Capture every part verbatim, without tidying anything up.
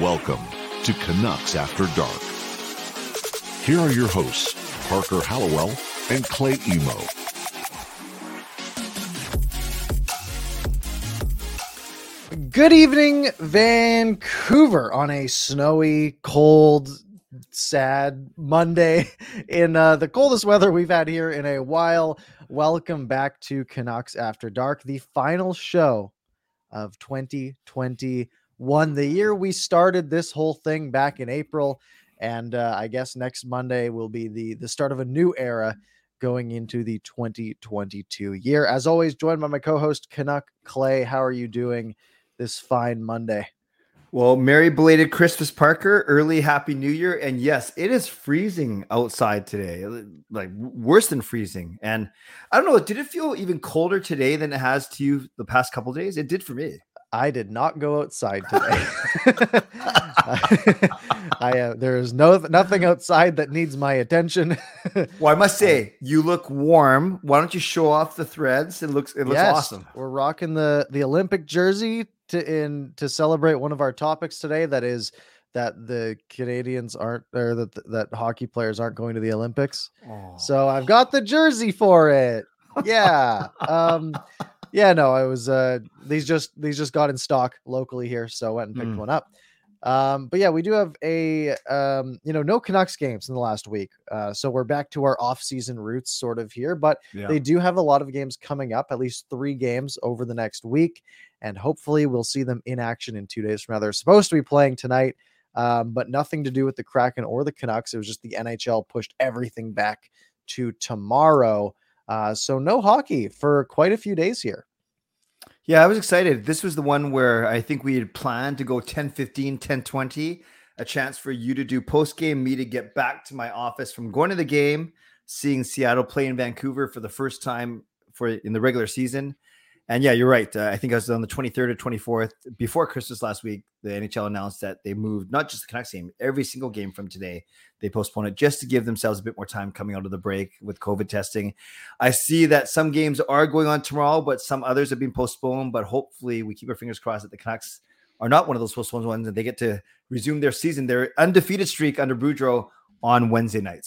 Welcome to Canucks After Dark. Here are your hosts, Parker Hallowell and Clay Emo. Good evening, Vancouver, on a snowy, cold, sad Monday in uh, the coldest weather we've had here in a while. Welcome back to Canucks After Dark, the final show of twenty twenty-one, the year we started this whole thing back in April, and uh, I guess next Monday will be the the start of a new era going into the twenty twenty-two year. As always, joined by my co-host Canuck Clay. How are you doing this fine Monday? Well, merry belated Christmas, Parker. Early happy New Year, and yes, it is freezing outside today, like worse than freezing. And I don't know, did it feel even colder today than it has to you the past couple of days? It did for me. I did not go outside today. I uh, there is no nothing outside that needs my attention. Well, I must say, you look warm. Why don't you show off the threads? It looks it looks yes, awesome. We're rocking the the Olympic jersey to in to celebrate one of our topics today. That is that the Canadians aren't, or that that hockey players aren't going to the Olympics. Oh. So I've got the jersey for it. Yeah. um, Yeah, no, I was, uh, these just, these just got in stock locally here. So I went and picked mm. one up. Um, but yeah, we do have a, um, you know, no Canucks games in the last week. Uh, so we're back to our off season roots sort of here, but yeah. They do have a lot of games coming up, at least three games over the next week. And hopefully we'll see them in action in two days from now. They're supposed to be playing tonight, um, but nothing to do with the Kraken or the Canucks. It was just the N H L pushed everything back to tomorrow. Uh, so no hockey for quite a few days here. Yeah, I was excited. This was the one where I think we had planned to go ten fifteen, ten twenty, a chance for you to do post-game, me to get back to my office from going to the game, seeing Seattle play in Vancouver for the first time for in the regular season. And yeah, you're right. Uh, I think I was on the twenty-third or twenty-fourth before Christmas last week. The N H L announced that they moved not just the Canucks game, every single game from today. They postponed it just to give themselves a bit more time coming out of the break with COVID testing. I see that some games are going on tomorrow, but some others have been postponed. But hopefully we keep our fingers crossed that the Canucks are not one of those postponed ones and they get to resume their season, their undefeated streak under Boudreau on Wednesday night.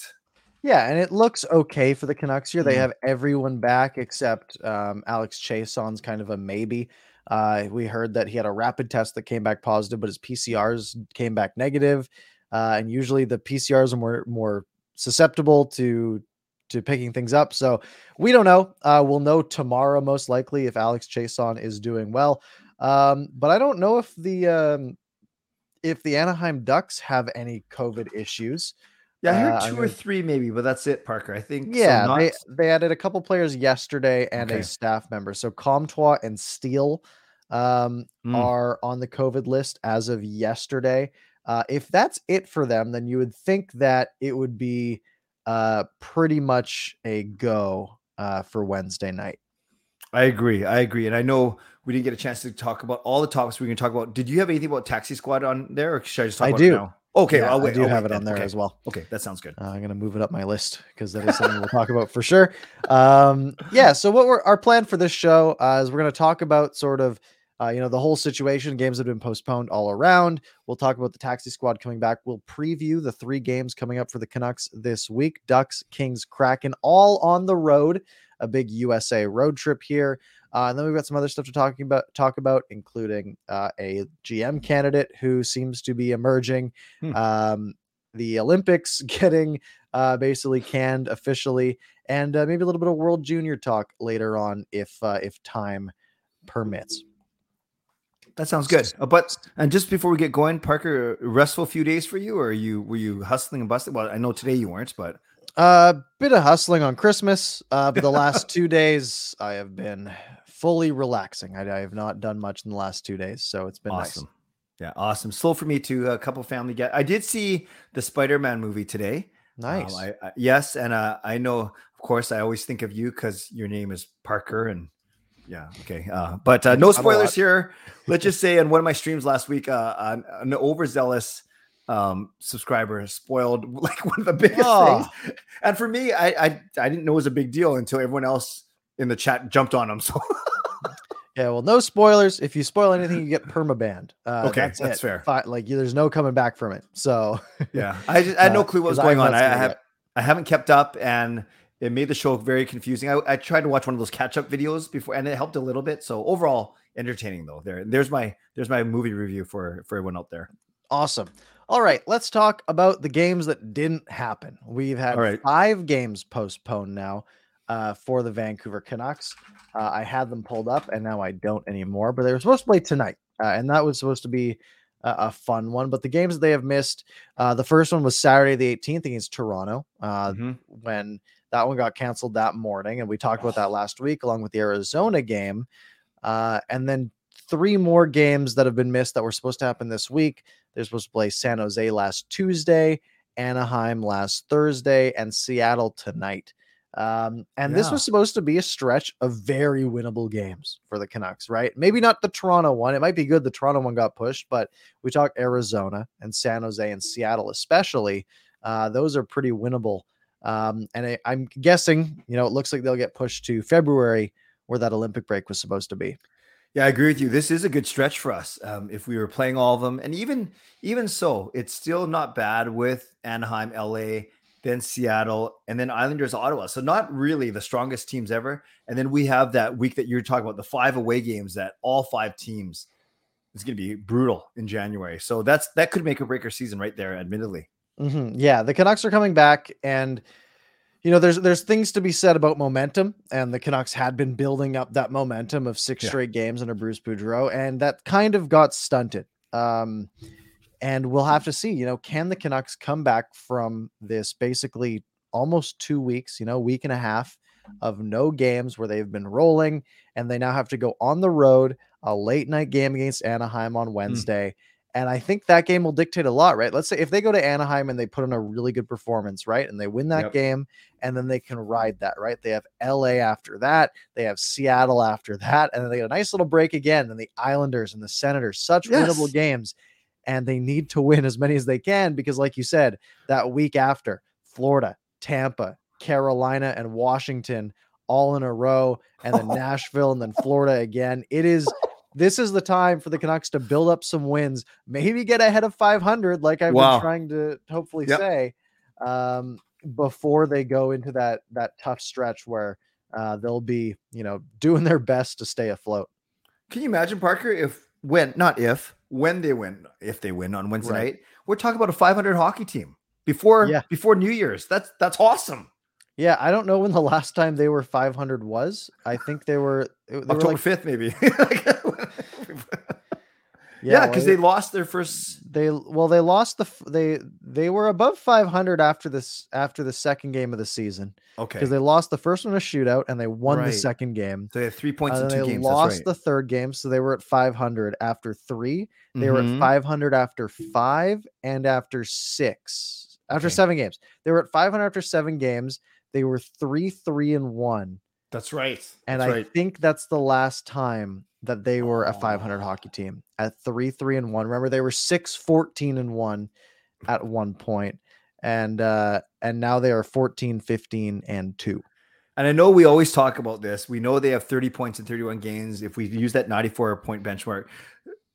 Yeah, and it looks okay for the Canucks here. They have everyone back except um, Alex Chiasson's kind of a maybe. Uh, we heard that he had a rapid test that came back positive, but his P C Rs came back negative. Uh, and usually the P C Rs are more, more susceptible to to picking things up. So we don't know. Uh, we'll know tomorrow most likely if Alex Chiasson is doing well. Um, but I don't know if the um, if the Anaheim Ducks have any COVID issues. Yeah, I heard two uh, I mean, or three maybe, but that's it, Parker. I think yeah, so not... they, they added a couple players yesterday and okay. a staff member. So Comtois and Steele um, mm. are on the COVID list as of yesterday. Uh, if that's it for them, then you would think that it would be uh, pretty much a go uh, for Wednesday night. I agree. I agree. And I know we didn't get a chance to talk about all the topics we were going to talk about. Did you have anything about Taxi Squad on there, or should I just talk I about do. it now? Okay, yeah, I'll wait. I do I'll have wait, it on there okay. as well. Okay, that sounds good. Uh, I'm going to move it up my list because that is something we'll talk about for sure. Um, yeah, so what we're, our plan for this show uh, is we're going to talk about sort of, uh, you know, the whole situation. Games have been postponed all around. We'll talk about the Taxi Squad coming back. We'll preview the three games coming up for the Canucks this week. Ducks, Kings, Kraken, all on the road. A big U S A road trip here. Uh, and then we've got some other stuff to talking about, talk about, including uh, a G M candidate who seems to be emerging. Hmm. Um, the Olympics getting uh, basically canned officially, and uh, maybe a little bit of World Junior talk later on if uh, if time permits. That sounds good. Uh, but and just before we get going, Parker, restful few days for you, or are you were you hustling and busting? Well, I know today you weren't, but. A uh, bit of hustling on Christmas, uh, but the last two days I have been fully relaxing. I, I have not done much in the last two days, so it's been awesome. Nice. Yeah, awesome. Slow for me too. A couple family get. I did see the Spider-Man movie today. Nice. Um, I, I, yes, and uh, I know, of course, I always think of you because your name is Parker, and yeah, okay. Uh, but uh, no spoilers here. Let's just say on one of my streams last week, uh, an, an overzealous. Um, subscriber spoiled like one of the biggest oh. things, and for me, I, I I didn't know it was a big deal until everyone else in the chat jumped on them. So Yeah, well, no spoilers. If you spoil anything, you get permabanned. Uh, okay, that's, that's fair. Fine. Like, there's no coming back from it. So yeah, I, just, I had no clue what was going on. I, I have, I haven't kept up, and it made the show very confusing. I, I tried to watch one of those catch-up videos before, and it helped a little bit. So overall, entertaining though. There, there's my there's my movie review for for everyone out there. Awesome. All right, let's talk about the games that didn't happen. We've had right. five games postponed now. Uh, for the Vancouver Canucks. Uh, I had them pulled up and now I don't anymore, but they were supposed to play tonight. Uh, and that was supposed to be a, a fun one, but the games that they have missed, uh, the first one was Saturday, the eighteenth against Toronto. Uh, mm-hmm. When that one got canceled that morning. And we talked about that last week, along with the Arizona game. Uh, and then three more games that have been missed that were supposed to happen this week. They're supposed to play San Jose last Tuesday, Anaheim last Thursday, and Seattle tonight. Um, and yeah. This was supposed to be a stretch of very winnable games for the Canucks, right? Maybe not the Toronto one. It might be good the Toronto one got pushed, but we talked Arizona and San Jose and Seattle especially. Uh, those are pretty winnable. Um, and I, I'm guessing, you know, it looks like they'll get pushed to February where that Olympic break was supposed to be. Yeah, I agree with you. This is a good stretch for us. Um, if we were playing all of them, and even, even so, it's still not bad with Anaheim, L A, then Seattle, and then Islanders, Ottawa. So not really the strongest teams ever. And then we have that week that you're talking about, the five away games that all five teams, it's going to be brutal in January. So that's, that could make a breaker season right there, admittedly. Mm-hmm. Yeah. The Canucks are coming back, and you know, there's, there's things to be said about momentum, and the Canucks had been building up that momentum of six yeah. straight games under Bruce Boudreau. And that kind of got stunted. Um, And we'll have to see, you know, can the Canucks come back from this basically almost two weeks, you know, week and a half of no games where they've been rolling, and they now have to go on the road, a late night game against Anaheim on Wednesday. Mm. And I think that game will dictate a lot, right? Let's say if they go to Anaheim and they put in a really good performance, right? And they win that yep. game, and then they can ride that, right? They have L A after that. They have Seattle after that. And then they get a nice little break again. And the Islanders and the Senators, such yes. winnable games. And they need to win as many as they can, because like you said, that week after, Florida, Tampa, Carolina, and Washington all in a row, and then Nashville and then Florida again. It is, this is the time for the Canucks to build up some wins, maybe get ahead of five hundred, like I've wow. been trying to hopefully yep. say, um, before they go into that, that tough stretch where uh, they'll be, you know, doing their best to stay afloat. Can you imagine, Parker, if, when, not if, when they win, if they win on Wednesday right. night, we're talking about a five hundred hockey team before, yeah. before New Year's. That's, that's awesome. Yeah. I don't know when the last time they were five hundred was. I think they were, they October were like, fifth, maybe. yeah. yeah well, Cause they lost their first, they, well, they lost the, they, they were above five hundred after this, after the second game of the season. Okay. Cause they lost the first one, a shootout, and they won right. the second game. So they had three points uh, in two they games. They lost right. the third game. So they were at five hundred after three. They mm-hmm. were at five hundred after five and after six, after okay. seven games. They were at five hundred after seven games. They were three, three and one. That's right. And that's I right. think that's the last time that they were a five hundred hockey team at three, three and one. Remember, they were six, fourteen and one at one point. And, uh, and now they are fourteen, fifteen and two. And I know we always talk about this. We know they have thirty points in thirty-one games. If we use that ninety-four point benchmark,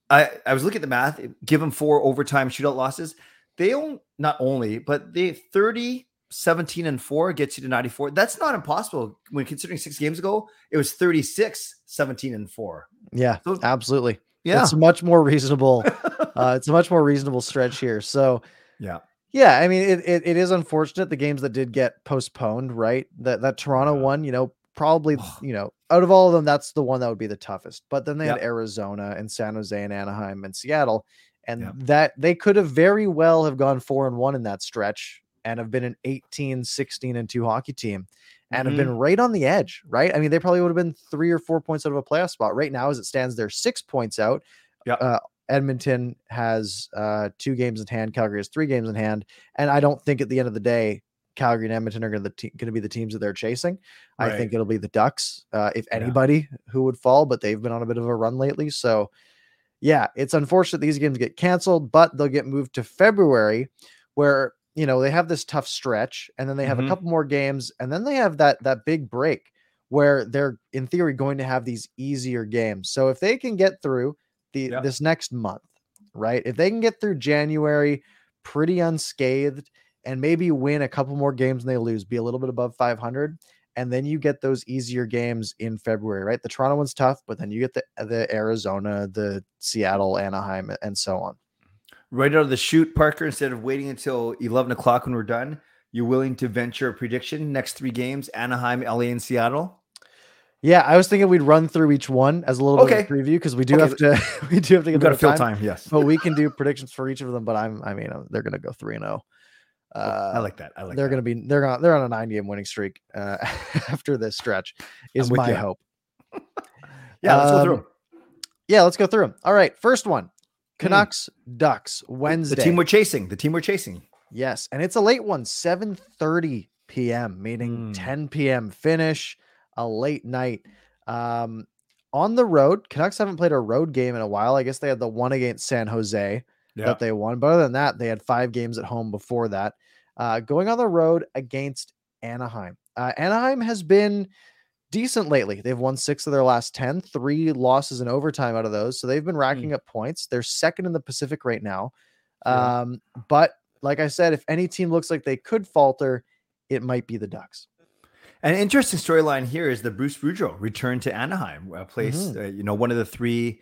I, I was looking at the math, give them four overtime shootout losses. They own not only, but they thirty, seventeen and four gets you to ninety-four. That's not impossible when considering six games ago, it was thirty-six, seventeen and four. Yeah, so, absolutely. Yeah. It's much more reasonable. uh, it's a much more reasonable stretch here. So yeah. Yeah, I mean, it, it it is unfortunate the games that did get postponed, right? That that Toronto yeah. one, you know, probably, you know, out of all of them, that's the one that would be the toughest. But then they yep. had Arizona and San Jose and Anaheim and Seattle, and yep. that they could have very well have gone four and one in that stretch and have been an eighteen, sixteen and two hockey team and mm-hmm. have been right on the edge, right? I mean, they probably would have been three or four points out of a playoff spot. Right now, as it stands, they're six points out. Yeah. Uh, Edmonton has uh, two games in hand. Calgary has three games in hand. And I don't think at the end of the day, Calgary and Edmonton are going to te- going to be the teams that they're chasing. Right. I think it'll be the Ducks, uh, if anybody yeah. who would fall, but they've been on a bit of a run lately. So yeah, it's unfortunate these games get canceled, but they'll get moved to February where, you know, they have this tough stretch, and then they have mm-hmm. a couple more games, and then they have that, that big break where they're in theory going to have these easier games. So if they can get through the yeah. this next month, right? If they can get through January pretty unscathed and maybe win a couple more games than they lose, be a little bit above five hundred, and then you get those easier games in February, right? The Toronto one's tough, but then you get the the Arizona, the Seattle, Anaheim, and so on. Right out of the chute, Parker, instead of waiting until eleven o'clock when we're done, you're willing to venture a prediction? Next three games, Anaheim, L A, and Seattle? Yeah, I was thinking we'd run through each one as a little okay. bit of a preview because we do okay. have to we do have to get to fill time. Yes, but we can do predictions for each of them. But I'm I mean they're going to go three and zero. I like that. I like they're going to be they're going they're on a nine game winning streak uh, after this stretch is my you. hope. yeah, let's um, go through them. Yeah, let's go through them. All right, first one: Canucks mm. Ducks Wednesday. The team we're chasing. The team we're chasing. Yes, and it's a late one, seven thirty p.m. meaning mm. ten p.m. finish. A late night um, on the road. Canucks haven't played a road game in a while. I guess they had the one against San Jose yeah. that they won. But other than that, they had five games at home before that. Uh, going on the road against Anaheim. Uh, Anaheim has been decent lately. They've won six of their last ten, three losses in overtime out of those. So they've been racking mm. up points. They're second in the Pacific right now. Um, mm. But like I said, if any team looks like they could falter, it might be the Ducks. An interesting storyline here is the Bruce Boudreau return to Anaheim, a place, mm-hmm. uh, you know, one of the three.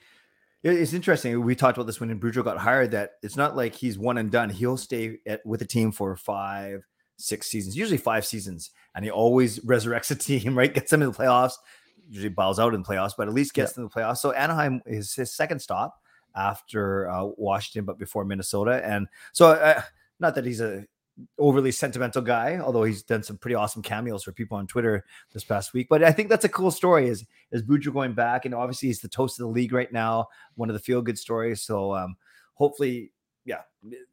It, it's interesting. We talked about this when Boudreau got hired, that it's not like he's one and done. He'll stay at, with a team for five, six seasons, usually five seasons. And he always resurrects a team, right? Gets them in the playoffs, usually bows out in the playoffs, but at least gets yeah. them in the playoffs. So Anaheim is his second stop after uh, Washington, but before Minnesota. And so uh, not that he's a overly sentimental guy, although he's done some pretty awesome cameos for people on Twitter this past week. But I think that's a cool story is, is Boudreau going back, and obviously he's the toast of the league right now. One of the feel good stories. So um, hopefully, yeah,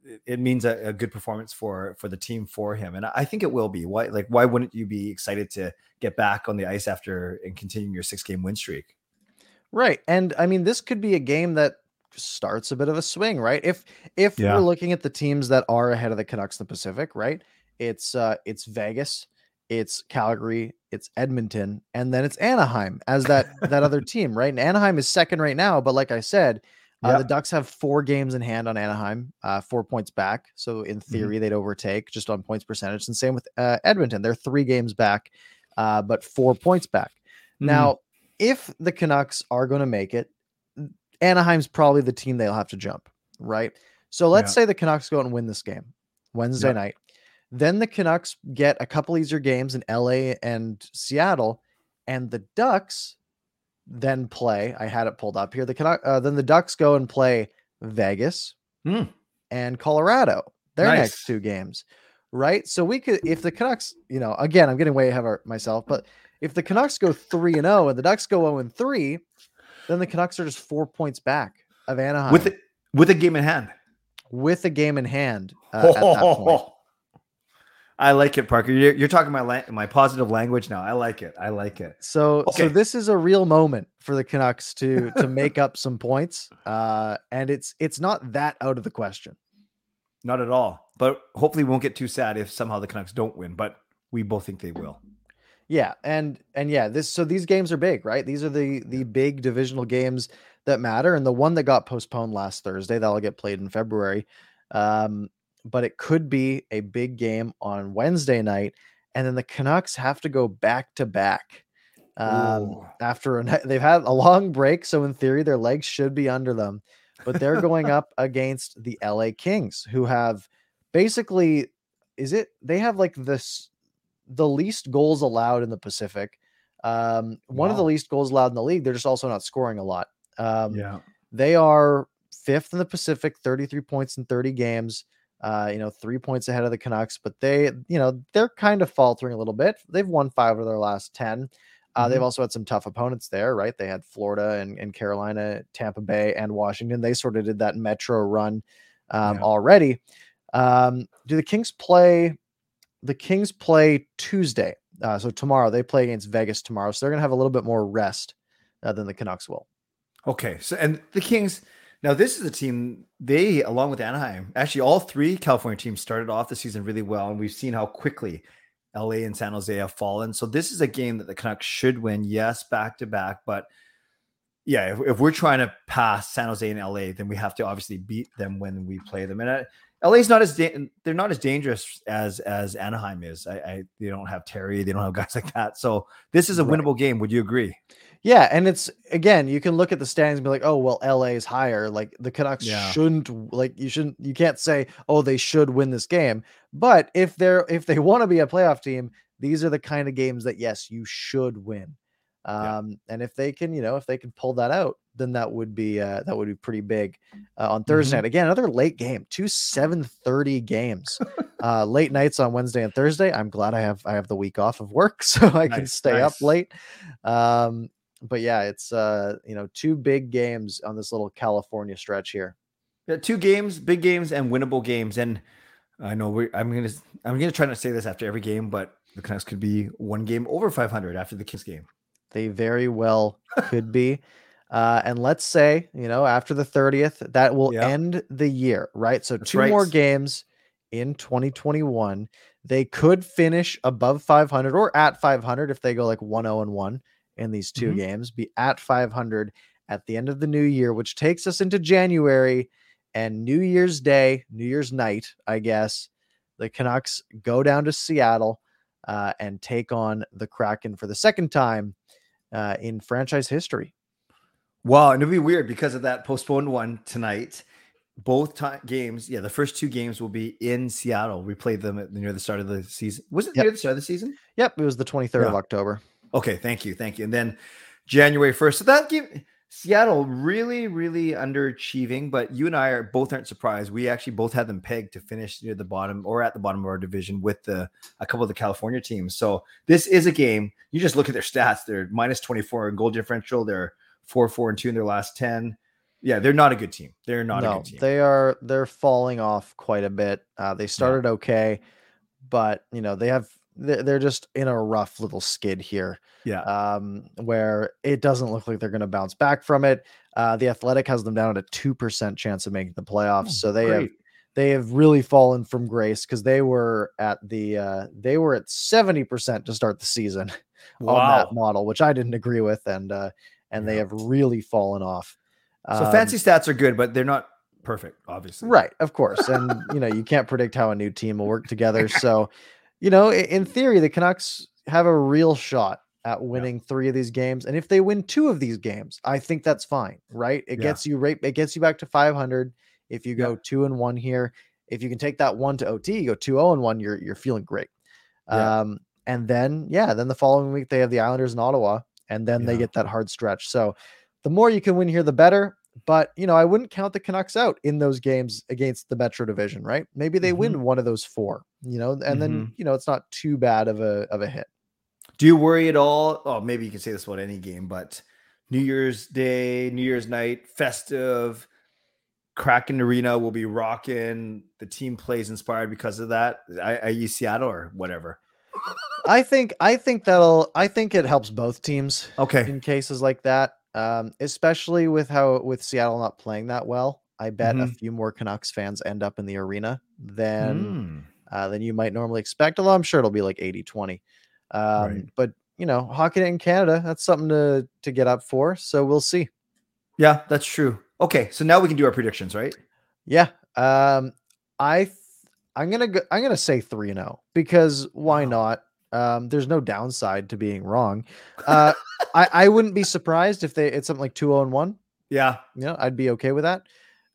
it, it means a, a good performance for, for the team for him. And I think it will be. Why, like, why wouldn't you be excited to get back on the ice after and continuing your six game win streak? Right. And I mean, this could be a game that starts a bit of a swing, right? If if yeah. we're looking at the teams that are ahead of the Canucks in the Pacific, right? It's uh it's Vegas, it's Calgary, it's Edmonton, and then it's Anaheim as that that other team, right? And Anaheim is second right now, but like I said, yeah. uh, the Ducks have four games in hand on Anaheim, uh four points back. So in theory, mm-hmm. they'd overtake just on points percentage. And same with uh, Edmonton, they're three games back, uh, but four points back. Mm-hmm. Now, if the Canucks are going to make it, Anaheim's probably the team they'll have to jump, right? So let's yeah. say the Canucks go out and win this game Wednesday yeah. night. Then the Canucks get a couple easier games in L A and Seattle, and the Ducks then play. I had it pulled up here. The Canucks, uh, then the Ducks go and play Vegas mm. and Colorado. Their nice. next two games, right? So we could, if the Canucks, you know, again, I'm getting way ahead of myself, but if the Canucks go three and zero and the Ducks go zero and three. Then the Canucks are just four points back of Anaheim with a, with a game in hand. With a game in hand, uh, oh, at that oh, point. Oh. I like it, Parker. You're, you're talking my la- my positive language now. I like it. I like it. So, okay. so this is a real moment for the Canucks to to make up some points, uh, and it's it's not that out of the question. Not at all. But hopefully, we won't get too sad if somehow the Canucks don't win. But we both think they will. Yeah. And, and yeah, this, so these games are big, right? These are the, the big divisional games that matter. And the one that got postponed last Thursday, that'll get played in February. Um, but it could be a big game on Wednesday night. And then the Canucks have to go back to back um, after a, they've had a long break. So in theory, their legs should be under them, but they're going up against the L A Kings, who have basically, is it, they have like this, the least goals allowed in the Pacific. Um, one wow. of the least goals allowed in the league. They're just also not scoring a lot. Um, yeah. They are fifth in the Pacific, thirty-three points in thirty games, uh, you know, three points ahead of the Canucks, but they, you know, they're kind of faltering a little bit. They've won five of their last ten. Uh, mm-hmm. They've also had some tough opponents there, right? They had Florida and, and Carolina, Tampa Bay and Washington. They sort of did that Metro run um, yeah. already. Um, do the Kings play... The Kings play Tuesday, uh, so tomorrow they play against Vegas tomorrow. So they're going to have a little bit more rest uh, than the Canucks will. Okay, so and the Kings now this is a team they, along with Anaheim, actually all three California teams started off the season really well, and we've seen how quickly L A and San Jose have fallen. So this is a game that the Canucks should win. Yes, back to back. But yeah, if, if we're trying to pass San Jose and L A, then we have to obviously beat them when we play them. And I, L A's not as da- they're not as dangerous as as Anaheim is. I, I they don't have Terry, they don't have guys like that. So this is a winnable game. Would you agree? Yeah, and it's again, you can look at the standings and be like, oh well, L A is higher. Like the Canucks yeah. shouldn't like you shouldn't you can't say oh they should win this game. But if they're if they want to be a playoff team, these are the kind of games that yes you should win. Um, yeah. And if they can, you know, if they can pull that out, then that would be uh, that would be pretty big uh, on Thursday mm-hmm. night. Again, another late game, two seven thirty games, uh, late nights on Wednesday and Thursday. I'm glad I have I have the week off of work, so I nice, can stay nice. up late. Um, but yeah, it's uh, you know two big games on this little California stretch here. Yeah, two games, big games, and winnable games. And I know we I'm gonna I'm gonna try not to say this after every game, but the Canucks could be one game over five hundred after the Kings game. They very well could be. Uh, and let's say, you know, after the thirtieth, that will yep. end the year, right? So That's two right. more games in twenty twenty-one. They could finish above five hundred or at five hundred if they go like one oh and one in these two mm-hmm. games, be at five hundred at the end of the new year, which takes us into January and New Year's Day, New Year's night, I guess. The Canucks go down to Seattle uh, and take on the Kraken for the second time uh, in franchise history. Wow, and it'll be weird because of that postponed one tonight. Both time games, yeah, the first two games will be in Seattle. We played them at, near the start of the season. Was it yep. near the start of the season? Yep, it was the twenty-third yeah. of October. Okay, thank you, thank you. And then January first. So that game, Seattle really, really underachieving, but you and I are both aren't surprised. We actually both had them pegged to finish near the bottom or at the bottom of our division with the a couple of the California teams. So this is a game, you just look at their stats. They're minus twenty-four in goal differential. They're Four, four, and two in their last ten. Yeah, they're not a good team. They're not no, a good team. They are. They're falling off quite a bit. Uh, they started yeah. okay, but you know they have. They're just in a rough little skid here. Yeah. Um, where it doesn't look like they're going to bounce back from it. Uh, the Athletic has them down at a two percent chance of making the playoffs. Oh, so they great. have. They have really fallen from grace because they were at the uh, they were at seventy percent to start the season wow. on that model, which I didn't agree with, and. Uh, And they have really fallen off. So um, fancy stats are good, but they're not perfect, obviously. Right, of course. And, you know, you can't predict how a new team will work together. So, you know, in theory, the Canucks have a real shot at winning yeah. three of these games. And if they win two of these games, I think that's fine, right? It yeah. gets you right. It gets you back to five hundred. If you go yeah. two and one here, if you can take that one to O T, you go two oh and one, you're, you're feeling great. Yeah. Um, and then, yeah, then the following week, they have the Islanders in Ottawa. And then yeah. they get that hard stretch. So the more you can win here, the better. But, you know, I wouldn't count the Canucks out in those games against the Metro Division, right? Maybe they mm-hmm. win one of those four, you know, and mm-hmm. then, you know, it's not too bad of a of a hit. Do you worry at all? Oh, maybe you can say this about any game, but New Year's Day, New Year's night, festive, Kraken Arena will be rocking. The team plays inspired because of that. I, I use Seattle or whatever. I think I think that'll I think it helps both teams okay. in cases like that, um, especially with how with Seattle not playing that well. I bet mm-hmm. a few more Canucks fans end up in the arena than mm. uh, than you might normally expect. Although I'm sure it'll be like eighty twenty. Um, right. But, you know, hockey in Canada, that's something to, to get up for. So we'll see. Yeah, that's true. Okay, so now we can do our predictions, right? Yeah. Um, I think. I'm going to go, I'm going to say three and oh, because why not? Um, there's no downside to being wrong. Uh, I, I wouldn't be surprised if they, it's something like two oh and one. Yeah. You know, I'd be okay with that.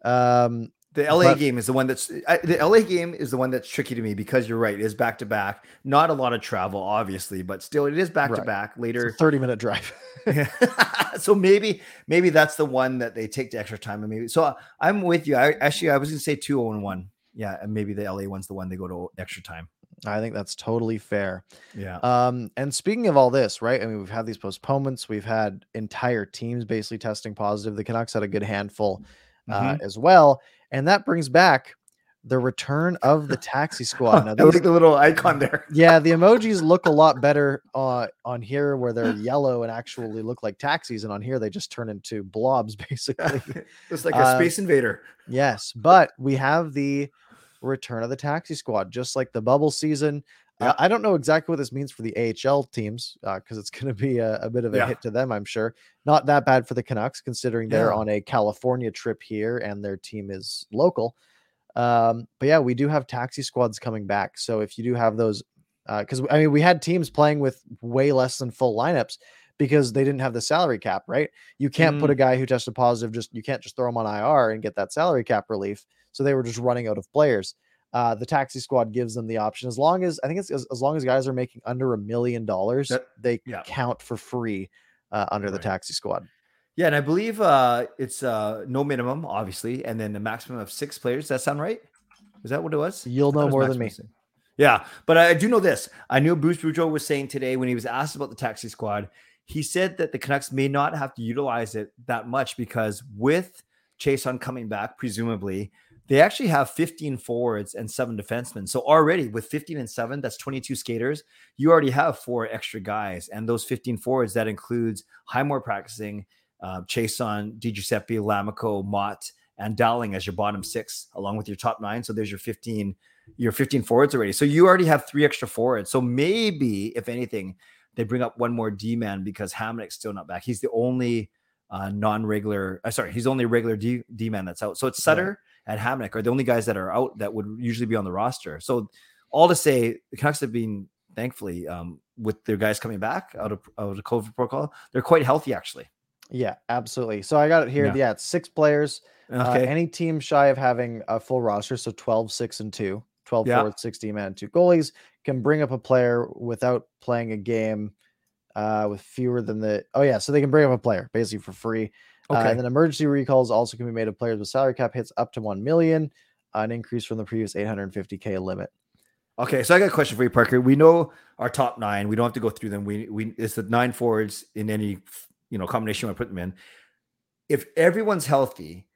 Um, the L A but, game is the one that's I, the L A game is the one that's tricky to me because you're right. It is back to back, not a lot of travel, obviously, but still it is back right. to back later. It's a thirty minute drive. So maybe, maybe that's the one that they take the extra time. And maybe, so I, I'm with you. I actually, I was going to say two oh and one. Yeah, and maybe the L A one's the one they go to extra time. I think that's totally fair. Yeah. Um, and speaking of all this, right? I mean, we've had these postponements. We've had entire teams basically testing positive. The Canucks had a good handful uh, mm-hmm. as well. And that brings back the return of the taxi squad. Now, these, I like the little icon there. Yeah, the emojis look a lot better uh, on here where they're yellow and actually look like taxis. And on here, they just turn into blobs, basically. It's like a uh, space invader. Yes, but we have the return of the taxi squad, just like the bubble season. Uh, I don't know exactly what this means for the A H L teams because uh, it's going to be a, a bit of a yeah. hit to them, I'm sure. Not that bad for the Canucks, considering yeah. they're on a California trip here and their team is local. Um, but yeah, we do have taxi squads coming back. So if you do have those, because uh, I mean, we had teams playing with way less than full lineups because they didn't have the salary cap, right? You can't mm. put a guy who tested positive, just you can't just throw him on I R and get that salary cap relief. So they were just running out of players. Uh, the taxi squad gives them the option. As long as I think it's as, as long as guys are making under a million dollars, they yeah. count for free uh, under right. the taxi squad. Yeah. And I believe uh, it's uh, no minimum, obviously. And then the maximum of six players. Does that sound right? Is that what it was? You'll know more than me. Six. Yeah. But I do know this. I knew Bruce Boudreau was saying today when he was asked about the taxi squad, he said that the Canucks may not have to utilize it that much because with Chiasson coming back, presumably, they actually have fifteen forwards and seven defensemen. So already with fifteen and seven, that's twenty-two skaters. You already have four extra guys. And those fifteen forwards, that includes Highmore practicing, uh, Chiasson, DiGiuseppe, Lamico, Mott, and Dowling as your bottom six, along with your top nine. So there's your fifteen, your fifteen forwards already. So you already have three extra forwards. So maybe, if anything, they bring up one more D-man because Hamnick's still not back. He's the only uh, non-regular, uh, sorry, he's the only regular D- D-man that's out. So it's Sutter. Yeah. And Hamnick are the only guys that are out that would usually be on the roster. So all to say, the Canucks have been, thankfully, um, with their guys coming back out of, out of the COVID protocol, they're quite healthy, actually. Yeah, absolutely. So I got it here. Yeah, yeah it's six players. Okay. Uh, any team shy of having a full roster, so twelve, six, and two, twelve yeah. forwards, sixteen man, two goalies, can bring up a player without playing a game uh, with fewer than the – oh, yeah, so they can bring up a player basically for free. Okay. Uh, and then emergency recalls also can be made of players with salary cap hits up to one million dollars, an increase from the previous eight hundred fifty thousand limit. Okay, so I got a question for you, Parker. We know our top nine. We don't have to go through them. We we it's the nine forwards in any you know combination you want to put them in. If everyone's healthy,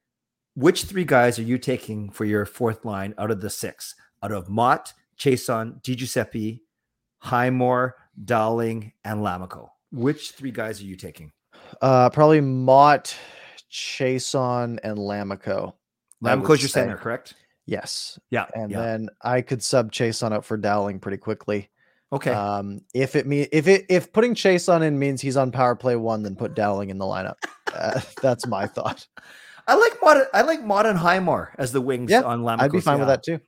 which three guys are you taking for your fourth line out of the six? Out of Mott, Chiasson, DiGiuseppe, Highmore, Dowling, and Lamico. Which three guys are you taking? Uh, probably Mott, Chiasson, and Lamico. Lamico's your center, correct? Yes. Yeah. And yeah. then I could sub Chiasson up for Dowling pretty quickly. Okay. Um, if it means if it if putting Chiasson in means he's on power play one, then put Dowling in the lineup. Uh, that's my thought. I like Mott. I like Mott and Highmore as the wings yeah, on Lamico. I'd be fine yeah. with that too.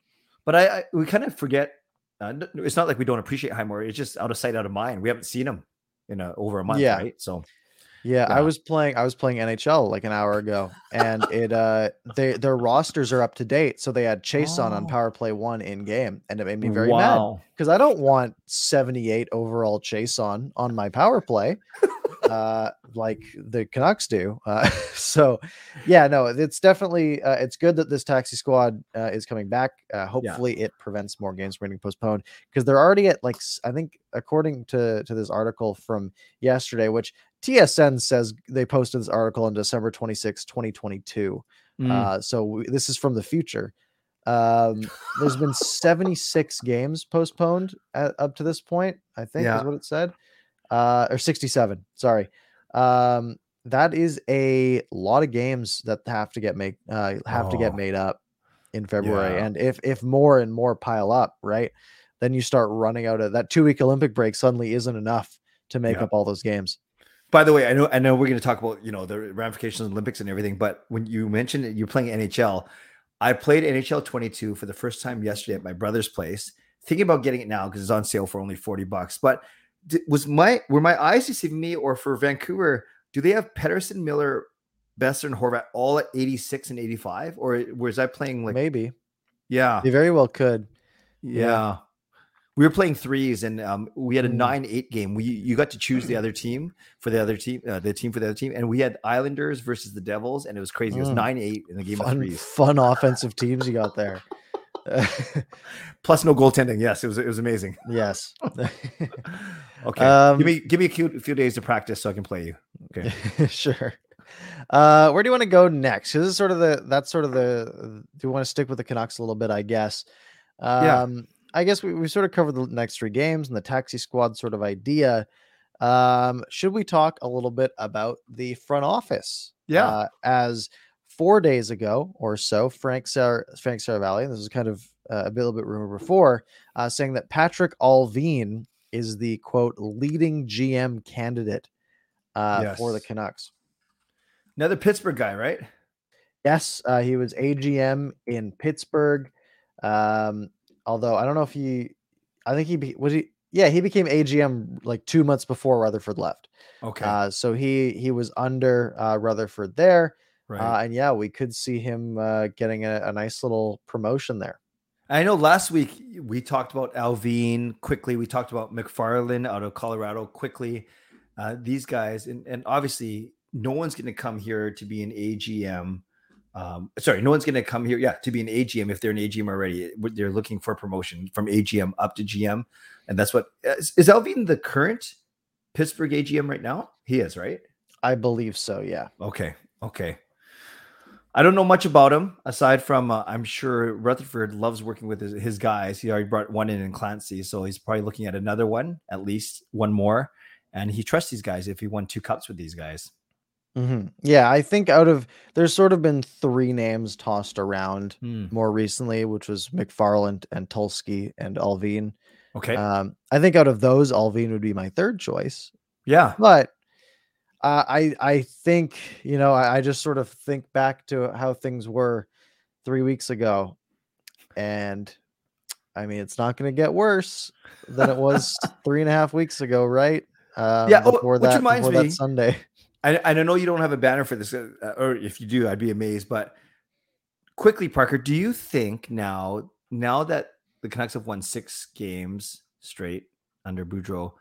But I, I we kind of forget. Uh, it's not like we don't appreciate Highmore. It's just out of sight, out of mind. We haven't seen him in a, over a month, yeah. right? So. Yeah, yeah, I was playing. I was playing N H L like an hour ago, and it uh, they their rosters are up to date. So they had Chiasson oh. on power play one in game, and it made me very wow. mad because I don't want seventy-eight overall Chiasson on my power play, uh, like the Canucks do. Uh, so, yeah, no, it's definitely uh, it's good that this taxi squad uh, is coming back. Uh, hopefully, yeah. it prevents more games from getting postponed because they're already at like I think according to to this article from yesterday, which. T S N says they posted this article on December twenty-sixth, twenty twenty-two. Mm. Uh, so we, this is from the future. Um, there's been seventy-six games postponed at, up to this point, I think yeah. is what it said. Uh, or sixty-seven, sorry. Um, that is a lot of games that have to get make uh, have oh. to get made up in February. Yeah. And if if more and more pile up, right, then you start running out of that two-week Olympic break suddenly isn't enough to make yeah. up all those games. By the way, I know I know we're going to talk about, you know, the ramifications of the Olympics and everything, but when you mentioned it, you're playing N H L. I played N H L twenty-two for the first time yesterday at my brother's place, thinking about getting it now because it's on sale for only forty bucks. But was my were my eyes deceiving me, or for Vancouver, do they have Pettersson, Miller, Boeser, and Horvat all at eighty-six and eighty-five? Or was I playing like maybe? Yeah. They very well could. Yeah. yeah. We were playing threes, and um, we had a nine eight game. We you got to choose the other team for the other team, uh, the team for the other team, and we had Islanders versus the Devils, and it was crazy. It was nine eight in the game fun, of threes. Fun offensive teams you got there. Plus no goaltending. Yes, it was it was amazing. Yes. okay. Um, give me give me a few, a few days to practice so I can play you. Okay. sure. Uh, where do you want to go next? This is sort of the that's sort of the. Do you want to stick with the Canucks a little bit? I guess. Um, yeah. I guess we, we sort of covered the next three games and the taxi squad sort of idea. Um, should we talk a little bit about the front office? Yeah. Uh, as four days ago or so, Frank Sar- Frank Saravalli, this is kind of uh, a little bit rumor before, uh, saying that Patrik Allvin is the, quote, leading G M candidate uh, yes. for the Canucks. Another Pittsburgh guy, right? Yes, uh, he was A G M in Pittsburgh. Um, although I don't know if he, I think he be, was he. Yeah, he became A G M like two months before Rutherford left. Okay, uh, so he he was under uh, Rutherford there, right. uh, and yeah, we could see him uh, getting a, a nice little promotion there. I know last week we talked about Allvin quickly. We talked about McFarland out of Colorado quickly. Uh, these guys, and, and obviously no one's going to come here to be an A G M. Um, sorry, no one's going to come here. Yeah. To be an A G M. If they're an A G M already, they're looking for promotion from A G M up to G M. And that's what is, is Allvin the current Pittsburgh A G M right now? He is, right? I believe so. Yeah. Okay. Okay. I don't know much about him aside from, uh, I'm sure Rutherford loves working with his, his guys. He already brought one in in Clancy. So he's probably looking at another one, at least one more. And he trusts these guys. If he won two cups with these guys. Mm-hmm. Yeah, I think out of there's sort of been three names tossed around mm. more recently, which was McFarland and Tulski and Allvin. Okay, um, I think out of those, Allvin would be my third choice. Yeah, but uh, I I think you know I, I just sort of think back to how things were three weeks ago, and I mean it's not going to get worse than it was three and a half weeks ago, right? Um, yeah, before oh, that, which reminds before me. That Sunday. I, I don't know you don't have a banner for this, uh, or if you do, I'd be amazed. But quickly, Parker, do you think now, now that the Canucks have won six games straight under Boudreau,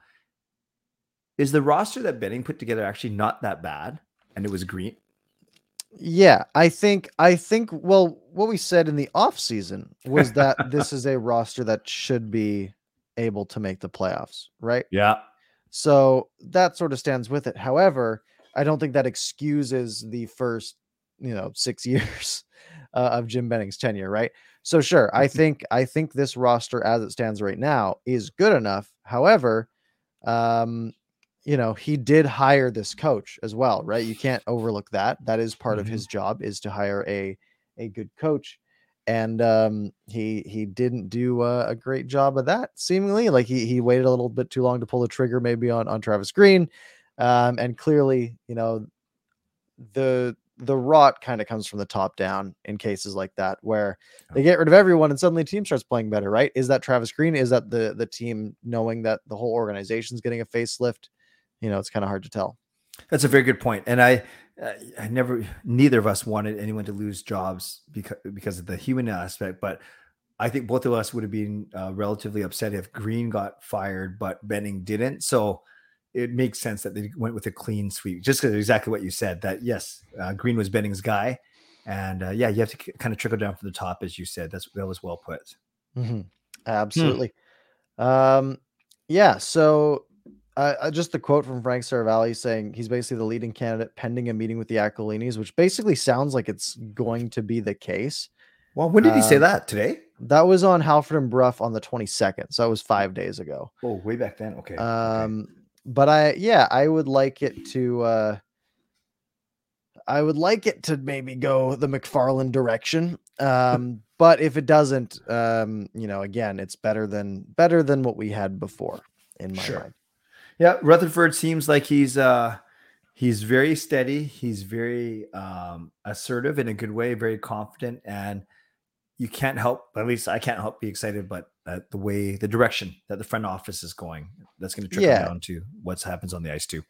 is the roster that Benning put together actually not that bad? And it was green. Yeah, I think, I think, well, what we said in the offseason was that this is a roster that should be able to make the playoffs, right? Yeah. So that sort of stands with it. However, I don't think that excuses the first, you know, six years uh, of Jim Benning's tenure, right? So sure, I think I think this roster as it stands right now is good enough. However, um, you know, he did hire this coach as well, right? You can't overlook that. That is part mm-hmm. of his job is to hire a a good coach, and um, he he didn't do a, a great job of that. Seemingly, like he he waited a little bit too long to pull the trigger, maybe on on Travis Green. Um, and clearly, you know, the, the rot kind of comes from the top down in cases like that, where they get rid of everyone and suddenly team starts playing better, right? Is that Travis Green? Is that the, the team knowing that the whole organization is getting a facelift? You know, it's kind of hard to tell. That's a very good point. And I, I never, neither of us wanted anyone to lose jobs because, because of the human aspect, but I think both of us would have been uh, relatively upset if Green got fired, but Benning didn't. So it makes sense that they went with a clean sweep just because exactly what you said that yes, uh, Green was Benning's guy. And uh, yeah, you have to c- kind of trickle down from the top, as you said, that's, that was well put. Mm-hmm. Absolutely. Hmm. Um, yeah. So uh, just the quote from Frank Saravalli saying he's basically the leading candidate pending a meeting with the Accolinis, which basically sounds like it's going to be the case. Well, when did he um, say that today? That was on Halford and Bruff on the twenty-second. So that was five days ago. Oh, way back then. Okay. Um, okay. But I, yeah, I would like it to, uh, I would like it to maybe go the McFarland direction. Um, but if it doesn't, um, you know, again, it's better than, better than what we had before in my sure. mind. Yeah. Rutherford seems like he's, uh, he's very steady. He's very, um, assertive in a good way, very confident, and you can't help, at least I can't help be excited, but Uh, the way, the direction that the front office is going, that's going to trickle yeah. down to what happens on the ice too.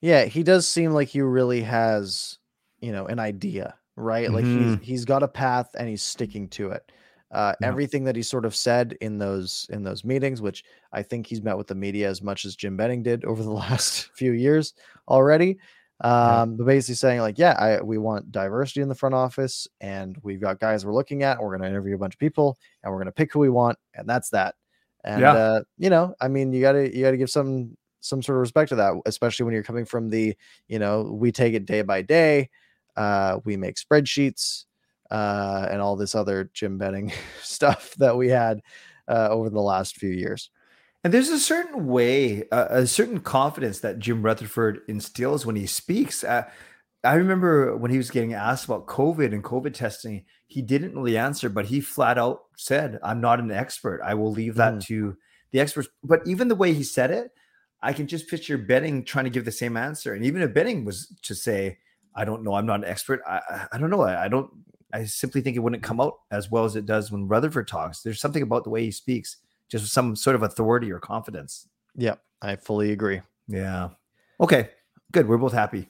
Yeah, he does seem like he really has, you know, an idea, right? Mm-hmm. Like he's he's got a path and he's sticking to it. Uh, yeah. Everything that he sort of said in those in those meetings, which I think he's met with the media as much as Jim Benning did over the last few years already. Um, yeah. But basically saying like, yeah, I, we want diversity in the front office, and we've got guys we're looking at. We're going to interview a bunch of people, and we're going to pick who we want, and that's that. And yeah. uh, you know, I mean, you gotta you gotta give some some sort of respect to that, especially when you're coming from the, you know, we take it day by day, uh, we make spreadsheets, uh, and all this other Jim Benning stuff that we had uh, over the last few years. And there's a certain way, uh, a certain confidence that Jim Rutherford instills when he speaks. Uh, I remember when he was getting asked about COVID and COVID testing, he didn't really answer, but he flat out said, I'm not an expert. I will leave that mm. to the experts. But even the way he said it, I can just picture Benning trying to give the same answer. And even if Benning was to say, I don't know, I'm not an expert. I, I don't know. I, I don't, I simply think it wouldn't come out as well as it does when Rutherford talks. There's something about the way he speaks, just some sort of authority or confidence. Yeah, I fully agree. Yeah. Okay, good. We're both happy.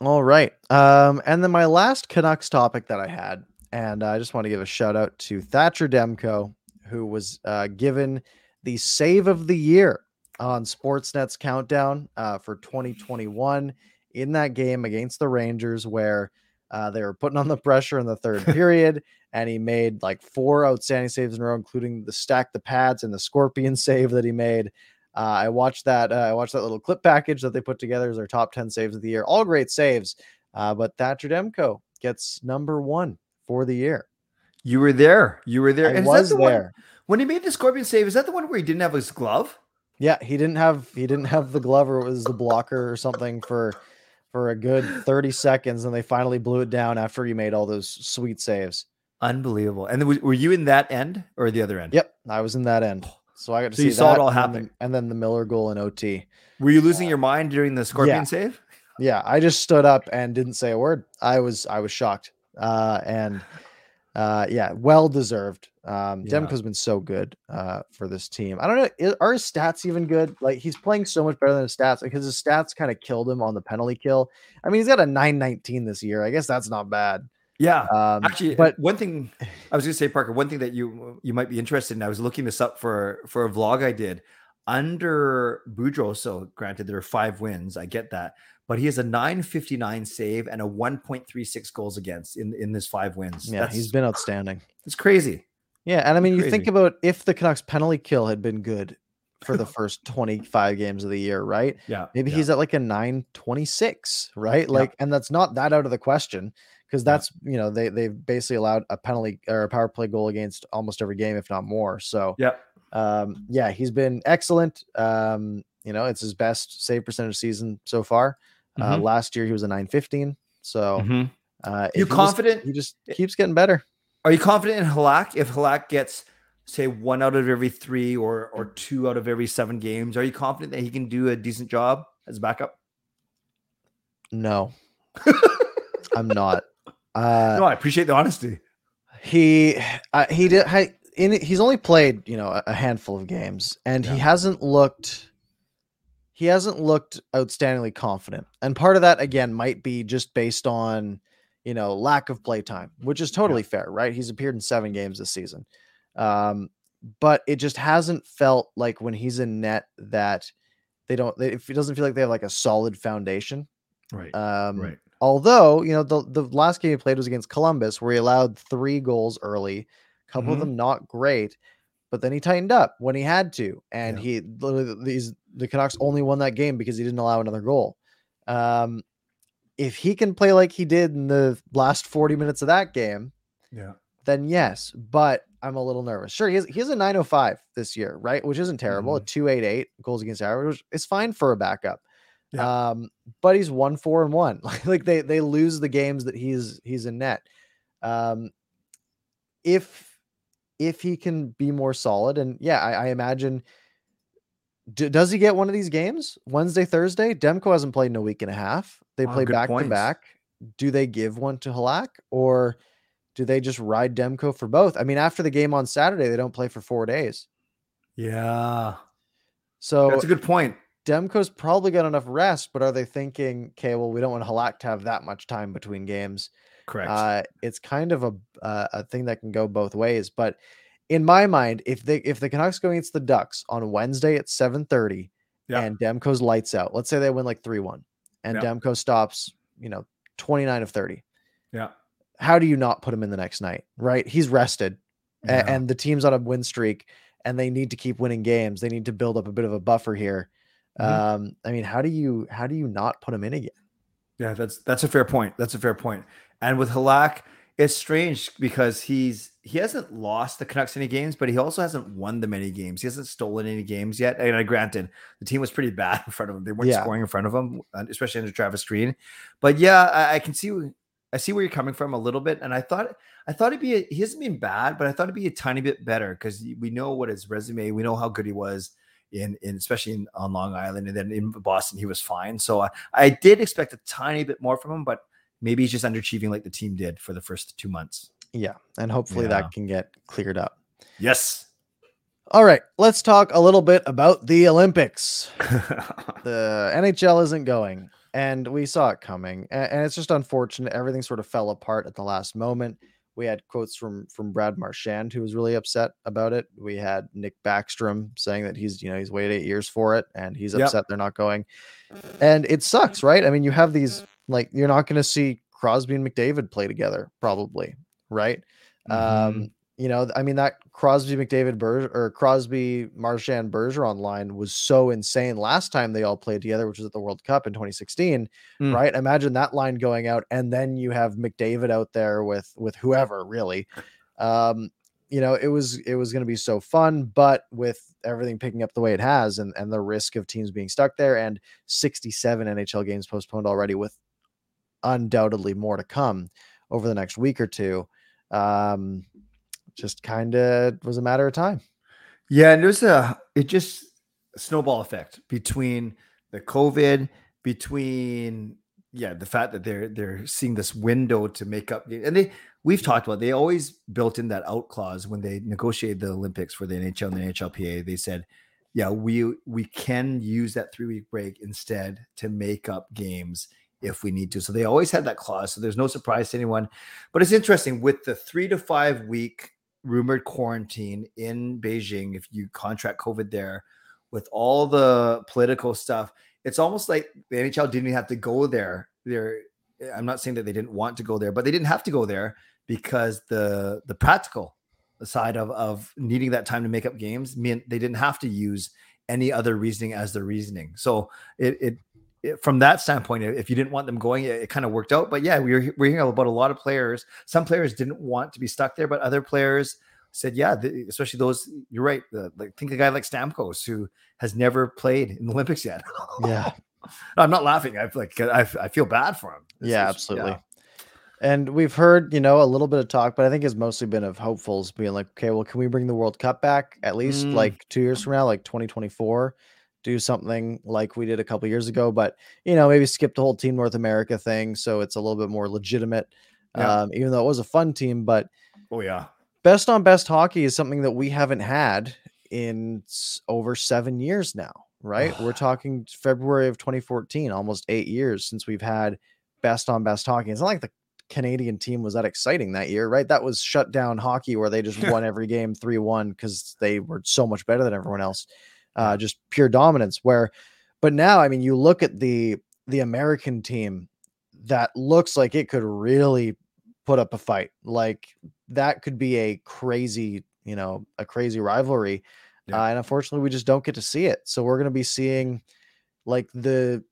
All right. Um, and then my last Canucks topic that I had, and I just want to give a shout out to Thatcher Demko, who was uh, given the save of the year on Sportsnet's countdown uh, for twenty twenty-one in that game against the Rangers, where uh, they were putting on the pressure in the third period, and he made like four outstanding saves in a row, including the stack the pads and the scorpion save that he made. Uh, I watched that. Uh, I watched that little clip package that they put together as their top ten saves of the year. All great saves, uh, but Thatcher Demko gets number one for the year. You were there. You were there. I and was the there one, when he made the scorpion save. Is that the one where he didn't have his glove? Yeah, he didn't have. He didn't have the glove, or it was the blocker or something for for a good thirty seconds, and they finally blew it down after he made all those sweet saves. Unbelievable. And then, were you in that end or the other end? Yep, I was in that end. So I got to so see you saw that, it all happen, and then, and then the Miller goal in O T. Were you losing uh, your mind during the scorpion yeah. save? Yeah, I just stood up and didn't say a word. I was I was shocked, uh, and uh, yeah, well deserved. Um, yeah. Demko's been so good uh, for this team. I don't know, is, are his stats even good? Like, he's playing so much better than his stats because his stats kind of killed him on the penalty kill. I mean, he's got a nine nineteen this year. I guess that's not bad. Yeah, um, actually, but one thing I was going to say, Parker, one thing that you you might be interested in, I was looking this up for, for a vlog I did under Boudreau. So granted, there are five wins. I get that. But he has a nine fifty-nine save and a one point three six goals against in, in this five wins. Yeah, That's, he's been outstanding. It's crazy. Yeah, and I mean, you think about if the Canucks penalty kill had been good for the first twenty-five games of the year, right? Yeah. Maybe yeah. he's at like a nine twenty-six, right? Like, yeah. and that's not that out of the question. Because that's, you know, they, they've basically allowed a penalty or a power play goal against almost every game, if not more. So, yeah, um, yeah, he's been excellent. Um, you know, it's his best save percentage season so far. Uh, mm-hmm. Last year, he was a nine fifteen. So mm-hmm. uh, you confident? Just, he just keeps getting better. Are you confident in Halak? If Halak gets, say, one out of every three or or two out of every seven games, are you confident that he can do a decent job as a backup? No, I'm not. Uh, no, I appreciate the honesty. He uh, he did. I, in, he's only played, you know, a handful of games, and yeah. he hasn't looked. He hasn't looked outstandingly confident, and part of that again might be just based on, you know, lack of play time, which is totally yeah. fair, right? He's appeared in seven games this season, um, but it just hasn't felt like when he's in net that they don't. They, it doesn't feel like they have like a solid foundation, right? Um, right. Although, you know, the, the last game he played was against Columbus, where he allowed three goals early, a couple mm-hmm. of them not great, but then he tightened up when he had to. And yeah. he literally, these, the Canucks only won that game because he didn't allow another goal. Um, if he can play like he did in the last forty minutes of that game, yeah, then yes, but I'm a little nervous. Sure, he has, he has a nine oh five this year, right? Which isn't terrible, mm-hmm. a two eighty-eight goals against average, which is fine for a backup. Yeah. Um, but he's one, four and one, like they, they lose the games that he's, he's in net. Um, if, if he can be more solid, and yeah, I, I imagine, do, does he get one of these games Wednesday, Thursday? Demko hasn't played in a week and a half. They play back to back. Do they give one to Halak, or do they just ride Demko for both? I mean, after the game on Saturday, they don't play for four days. Yeah. So that's a good point. Demko's probably got enough rest, but are they thinking, okay, well, we don't want Halak to have that much time between games. Correct. Uh, it's kind of a uh, a thing that can go both ways. But in my mind, if they if the Canucks go against the Ducks on Wednesday at seven thirty yeah. and Demko's lights out, let's say they win like three one and yeah. Demko stops, you know, twenty-nine of thirty. Yeah. How do you not put him in the next night, right? He's rested yeah. a- and the team's on a win streak and they need to keep winning games. They need to build up a bit of a buffer here. Mm-hmm. Um, I mean, how do you how do you not put him in again? Yeah, that's that's a fair point. That's a fair point. And with Halak, It's strange because he's he hasn't lost the Canucks any games, but he also hasn't won them any games. He hasn't stolen any games yet. And granted, the team was pretty bad in front of him. They weren't yeah. scoring in front of him, especially under Travis Green. But yeah, I, I can see I see where you're coming from a little bit. And I thought I thought it'd be a, he hasn't been bad, but I thought it'd be a tiny bit better because we know what his resume, we know how good he was in, in especially in, on Long Island, and then in Boston he was fine. So I, I did expect a tiny bit more from him, but maybe he's just underachieving like the team did for the first two months. Yeah, and hopefully yeah. that can get cleared up. Yes. All right, let's talk a little bit about the Olympics. The N H L isn't going, and we saw it coming. And it's just unfortunate. Everything sort of fell apart at the last moment. We had quotes from from Brad Marchand, who was really upset about it. We had Nick Backstrom saying that he's, you know, he's waited eight years for it, and he's upset yep. they're not going. And it sucks, right? I mean, you have these... Like, you're not going to see Crosby and McDavid play together, probably, right? Mm-hmm. Um, you know, I mean, that Crosby, McDavid, Berger, or Crosby, Marchand, Bergeron line was so insane last time they all played together, which was at the World Cup in twenty sixteen, mm. right? Imagine that line going out, and then you have McDavid out there with with whoever, really. Um, you know, it was it was going to be so fun, but with everything picking up the way it has, and, and the risk of teams being stuck there, and sixty-seven N H L games postponed already with undoubtedly more to come over the next week or two. Um, just kind of was a matter of time. Yeah. And there's a, it just snowball effect between the COVID, between, yeah, the fact that they're, they're seeing this window to make up. And they, we've talked about, they always built in that out clause when they negotiated the Olympics for the N H L and the N H L P A. They said, yeah, we, we can use that three week break instead to make up games if we need to. So they always had that clause. So there's no surprise to anyone, but it's interesting with the three to five week rumored quarantine in Beijing. If you contract COVID there with all the political stuff, it's almost like the N H L didn't even have to go there. They're, I'm not saying that they didn't want to go there, but they didn't have to go there because the, the practical side of, of needing that time to make up games meant they didn't have to use any other reasoning as their reasoning. So it, it, from that standpoint, if you didn't want them going, it, it kind of worked out. But yeah, we were, we're hearing about a lot of players. Some players didn't want to be stuck there, but other players said, yeah, the, especially those, you're right. The, like, think a guy like Stamkos, who has never played in the Olympics yet. Yeah. No, I'm not laughing. I like I, I feel bad for him. It's, yeah, absolutely. Yeah. And we've heard, you know, a little bit of talk, but I think it's mostly been of hopefuls being like, okay, well, can we bring the World Cup back at least mm. like two years from now, like twenty twenty-four? Do something like we did a couple years ago, but, you know, maybe skip the whole Team North America thing. So it's a little bit more legitimate, yeah. um, even though it was a fun team. But oh yeah, best on best hockey is something that we haven't had in over seven years now, right? We're talking February of twenty fourteen, almost eight years since we've had best on best hockey. It's not like the Canadian team was that exciting that year, right? That was shut down hockey where they just won every game three one because they were so much better than everyone else. Uh, just pure dominance where, but now, I mean, you look at the, the American team that looks like it could really put up a fight. Like that could be a crazy, you know, a crazy rivalry. Yeah. Uh, and unfortunately we just don't get to see it. So we're going to be seeing like the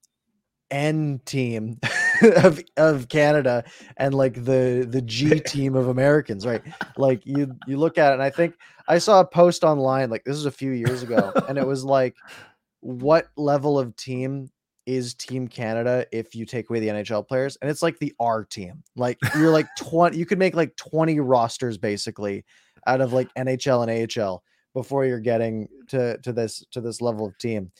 N team of, of Canada and like the, the G team of Americans, right? Like you, you look at it, and I think I saw a post online, like this is a few years ago, and it was like, what level of team is Team Canada if you take away the N H L players? And it's like the R team. Like you're like twenty, you could make like twenty rosters basically out of like N H L and A H L before you're getting to, to this, to this level of team.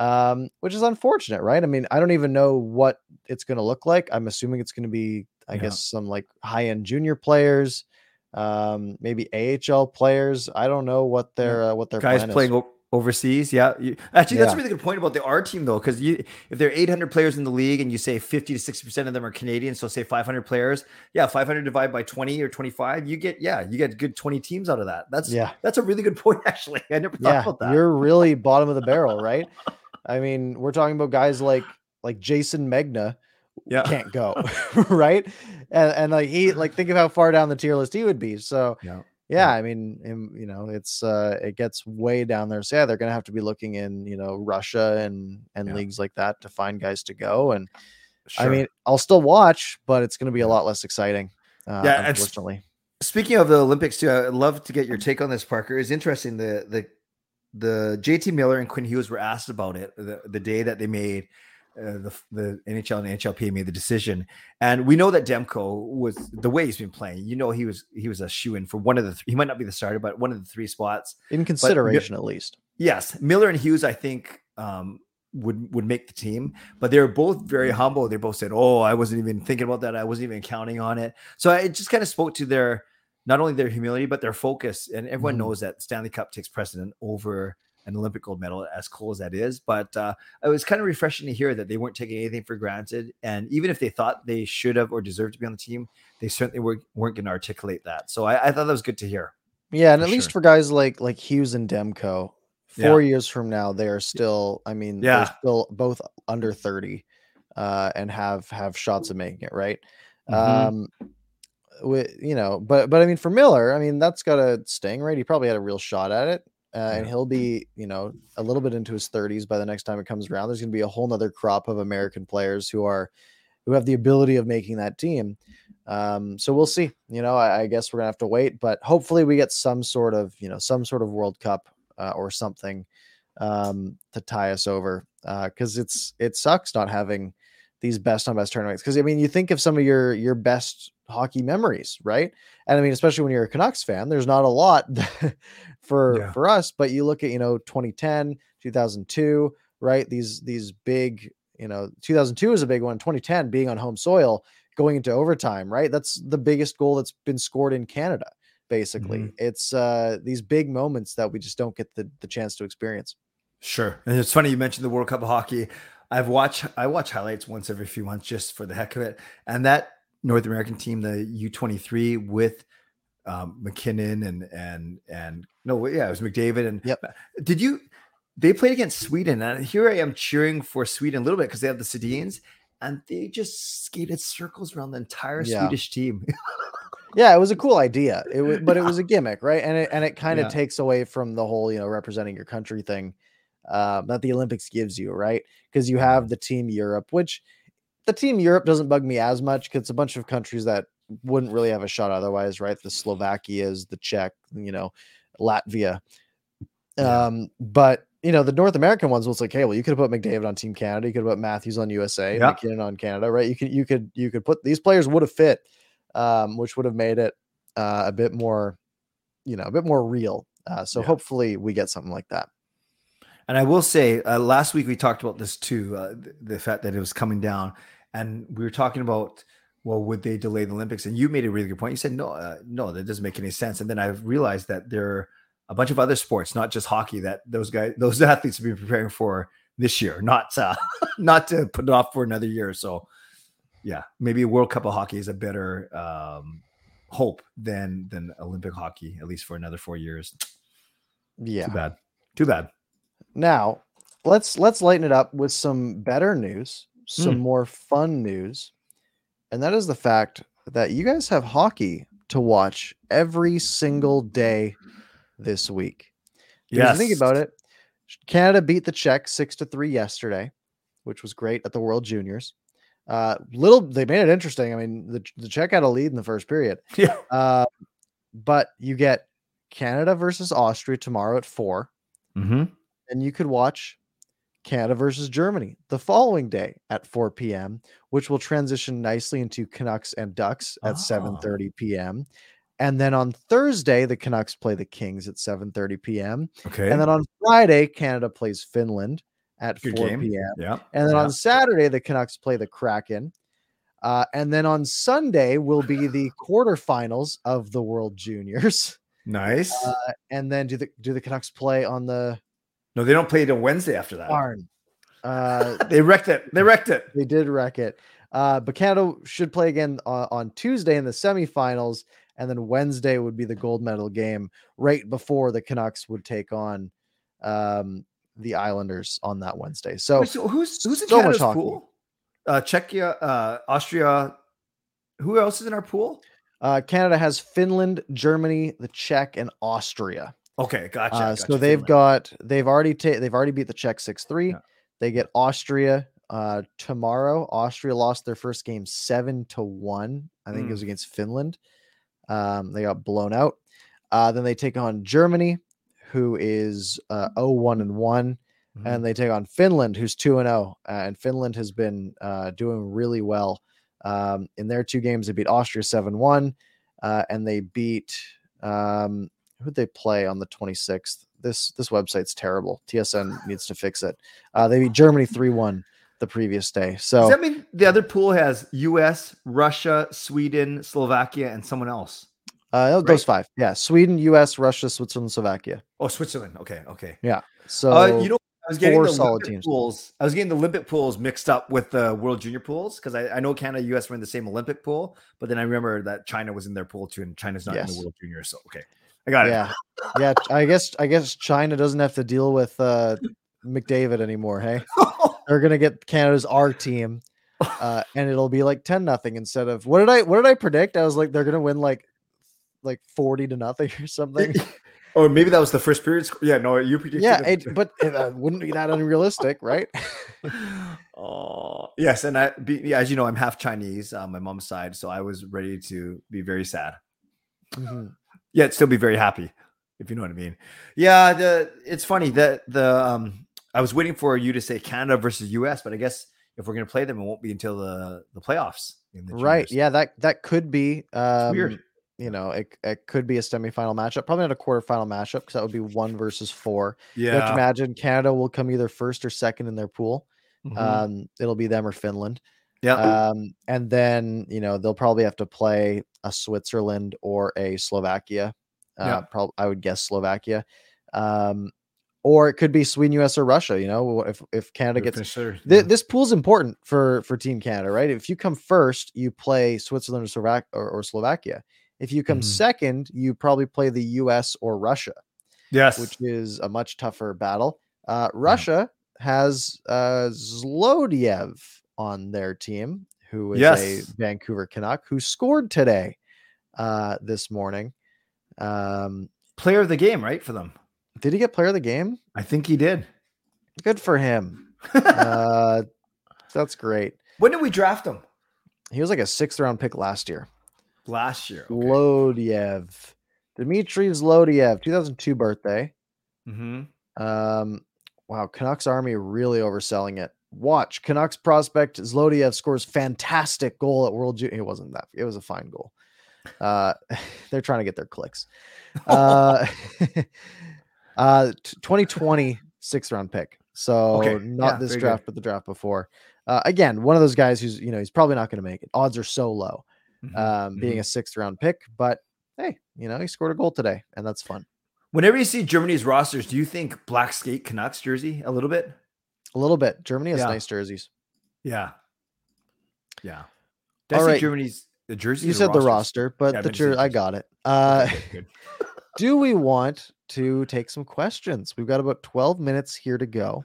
Um, which is unfortunate, right? I mean, I don't even know what it's going to look like. I'm assuming it's going to be, I yeah. guess, some like high-end junior players, um, maybe A H L players. I don't know what their uh, what their guys plan playing is. O- overseas. Yeah, you, actually, yeah. that's a really good point about the R team, though, because you if there are eight hundred players in the league and you say fifty to sixty percent of them are Canadian, so say five hundred players, yeah, five hundred divided by twenty or twenty-five, you get yeah, you get good twenty teams out of that. That's yeah, that's a really good point. Actually, I never thought yeah, about that. You're really bottom of the barrel, right? I mean, we're talking about guys like like Jason Megna yeah. can't go, right? And and like he like think of how far down the tier list he would be. So yeah, yeah, yeah. I mean, him, you know, it's uh, it gets way down there. So yeah, they're gonna have to be looking in, you know, Russia and and yeah. leagues like that to find guys to go. And sure. I mean, I'll still watch, but it's gonna be a lot less exciting. uh, yeah, unfortunately. Speaking of the Olympics too, I'd love to get your take on this, Parker. It's interesting. The the the J T Miller and Quinn Hughes were asked about it the, the day that they made uh, the the N H L and N H L P A made the decision, and we know that Demko, was the way he's been playing, you know, he was he was a shoe-in for one of the. He might not be the starter, but one of the three spots in consideration, but, at least. Yes, Miller and Hughes, I think. Um, would would make the team, but they were both very humble. They both said, oh, I wasn't even thinking about that. I wasn't even counting on it. So it just kind of spoke to their, not only their humility, but their focus. And everyone mm. knows that Stanley Cup takes precedent over an Olympic gold medal, as cool as that is. But uh, it was kind of refreshing to hear that they weren't taking anything for granted. And even if they thought they should have or deserved to be on the team, they certainly were, weren't going to articulate that. So I, I thought that was good to hear. Yeah. And at sure. least for guys like, like Hughes and Demko, Four yeah. years from now, they are still, I mean, yeah. they're still both under thirty uh, and have have shots of making it, right? Mm-hmm. Um, we, you know, but, but I mean, for Miller, I mean, that's got to sting, right? He probably had a real shot at it. Uh, yeah. And he'll be, you know, a little bit into his thirties by the next time it comes around. There's going to be a whole nother crop of American players who are, who have the ability of making that team. Um, so we'll see. You know, I, I guess we're going to have to wait, but hopefully we get some sort of, you know, some sort of World Cup Uh, or something um, to tie us over, because uh, it's it sucks not having these best on best tournaments. Because I mean, you think of some of your your best hockey memories, right? And I mean, especially when you're a Canucks fan, there's not a lot for yeah. for us. But you look at, you know, twenty ten, two thousand two, right? These these big, you know, two thousand two is a big one. twenty ten being on home soil, going into overtime, right? That's the biggest goal that's been scored in Canada. Basically, mm-hmm. it's uh, these big moments that we just don't get the, the chance to experience. Sure. And it's funny you mentioned the World Cup of Hockey. I've watched I watch highlights once every few months just for the heck of it. And that North American team, the U twenty-three with um, McKinnon and and and no, yeah, it was McDavid. And yep. did you? They played against Sweden, and here I am cheering for Sweden a little bit because they have the Sedins, and they just skated circles around the entire yeah. Swedish team. Yeah, it was a cool idea, it was, but it was a gimmick, right? And it and it kind of yeah. takes away from the whole, you know, representing your country thing uh, that the Olympics gives you, right? Because you have the Team Europe, which the Team Europe doesn't bug me as much because it's a bunch of countries that wouldn't really have a shot otherwise, right? The Slovakias, the Czech, you know, Latvia. Yeah. Um, but, you know, the North American ones was like, hey, well, you could have put McDavid on Team Canada, you could have put Matthews on U S A, yeah. McKinnon on Canada, right? You could, you could, you could put these players would have fit. Um, which would have made it uh, a bit more, you know, a bit more real. Uh, so yeah. hopefully we get something like that. And I will say, uh, last week we talked about this too, uh, th- the fact that it was coming down, and we were talking about, well, would they delay the Olympics? And you made a really good point. You said, no, uh, no, that doesn't make any sense. And then I realized that there are a bunch of other sports, not just hockey, that those guys, those athletes have been preparing for this year, not, uh, not to put it off for another year or so. Yeah, maybe a World Cup of Hockey is a better um, hope than than Olympic hockey, at least for another four years. Yeah, too bad. Too bad. Now let's let's lighten it up with some better news, some mm. more fun news, and that is the fact that you guys have hockey to watch every single day this week. Yes. If you think about it, Canada beat the Czech six to three yesterday, which was great at the World Juniors. Uh, little, they made it interesting. I mean, the, the Czech had a lead in the first period, yeah. uh, but you get Canada versus Austria tomorrow at four, mm-hmm. and you could watch Canada versus Germany the following day at four p.m., which will transition nicely into Canucks and Ducks at oh. seven thirty p.m. And then on Thursday, the Canucks play the Kings at seven thirty p.m. Okay. And then on Friday, Canada plays Finland at Good four game. p m. Yeah. And then yeah. on Saturday, the Canucks play the Kraken. Uh, and then on Sunday will be the quarterfinals of the World Juniors. Nice. Uh, and then do the do the Canucks play on the... No, they don't play till Wednesday after that. Darn. Uh, they wrecked it. They wrecked it. They did wreck it. Uh, but Canada should play again on, on Tuesday in the semifinals. And then Wednesday would be the gold medal game right before the Canucks would take on... Um, the Islanders on that Wednesday. So Wait, so who's who's in so Canada's pool? Uh, Czechia, uh, Austria. Who else is in our pool? Uh, Canada has Finland, Germany, the Czech, and Austria. Okay, gotcha. Uh, gotcha so they've Finland. got they've already ta- they've already beat the Czech six three. Yeah. They get Austria uh, tomorrow. Austria lost their first game seven to one. I think mm. it was against Finland. Um, they got blown out. Uh, then they take on Germany, who is uh, oh one and one, mm-hmm. and they take on Finland, who's two and oh. Uh, and Finland has been uh, doing really well. Um, in their two games, they beat Austria seven one, uh, and they beat um, who'd they play on the twenty-sixth? This this website's terrible. T S N needs to fix it. Uh, they beat Germany three one the previous day. So does that mean the other pool has U S, Russia, Sweden, Slovakia, and someone else? Uh, those right. five. Yeah. Sweden, U S, Russia, Switzerland, Slovakia. Oh, Switzerland. Okay. Okay. Yeah. So, uh, you know, I was getting the solid teams. Pools. I was getting the Olympic pools mixed up with the World Junior pools because I, I know Canada, U S were in the same Olympic pool, but then I remember that China was in their pool too, and China's not yes. in the World Junior. So, okay. I got yeah. it. Yeah. Yeah. I guess, I guess China doesn't have to deal with uh, McDavid anymore. Hey, they're going to get Canada's R team uh, and it'll be like ten nothing instead of what did I, what did I predict? I was like, they're going to win like like forty to nothing or something. Or maybe that was the first period. Sc- yeah, no, you predicted. Yeah, it, but it uh, wouldn't be that unrealistic, right? Oh, yes. And I, be, yeah, as you know, I'm half Chinese on my mom's side. So I was ready to be very sad. Mm-hmm. Yeah, I'd still be very happy, if you know what I mean. Yeah, the it's funny that the um, I was waiting for you to say Canada versus U S, but I guess if we're going to play them, it won't be until the, the playoffs. In the right. Juniors. Yeah, that, that could be. Um, it's weird. You know, it, it could be a semifinal matchup, probably not a quarterfinal matchup because that would be one versus four. Yeah. You have to imagine Canada will come either first or second in their pool. Mm-hmm. Um, it'll be them or Finland. Yeah. Um, and then, you know, they'll probably have to play a Switzerland or a Slovakia. Uh, yeah. Probably, I would guess Slovakia. Um, or it could be Sweden, U S, or Russia. You know, if if Canada gets sure, yeah. th- this pool's important for, for Team Canada, right? If you come first, you play Switzerland or, Slovak- or, or Slovakia. If you come mm-hmm. second, you probably play the U S or Russia. Yes. Which is a much tougher battle. Uh, Russia yeah. has uh, Zlodiev on their team, who is yes. a Vancouver Canuck, who scored today uh, this morning. Um, player of the game, right, for them? Did he get player of the game? I think he did. Good for him. uh, that's great. When did we draft him? He was like a sixth-round pick last year. Last year. Okay. Zlodiev. Dmitry Zlodiev, two thousand two birthday. Mm-hmm. Um, wow, Canucks Army really overselling it. Watch, Canucks prospect Zlodiev scores fantastic goal at World Junior. It wasn't that. It was a fine goal. Uh, they're trying to get their clicks. Uh, uh, twenty twenty sixth-round pick. So okay. not yeah, this draft, good. But the draft before. Uh, again, one of those guys who's, you know, he's probably not going to make it. Odds are so low. Mm-hmm. Um, being mm-hmm. a sixth round pick, but hey, you know, he scored a goal today and that's fun. Whenever you see Germany's rosters, do you think black skate Canucks jersey a little bit? A little bit. Germany has yeah. nice jerseys. Yeah. Yeah. Did All I right. see Germany's the jersey? You said the roster, but yeah, the jer- I got it. Uh, okay, do we want to take some questions? We've got about twelve minutes here to go.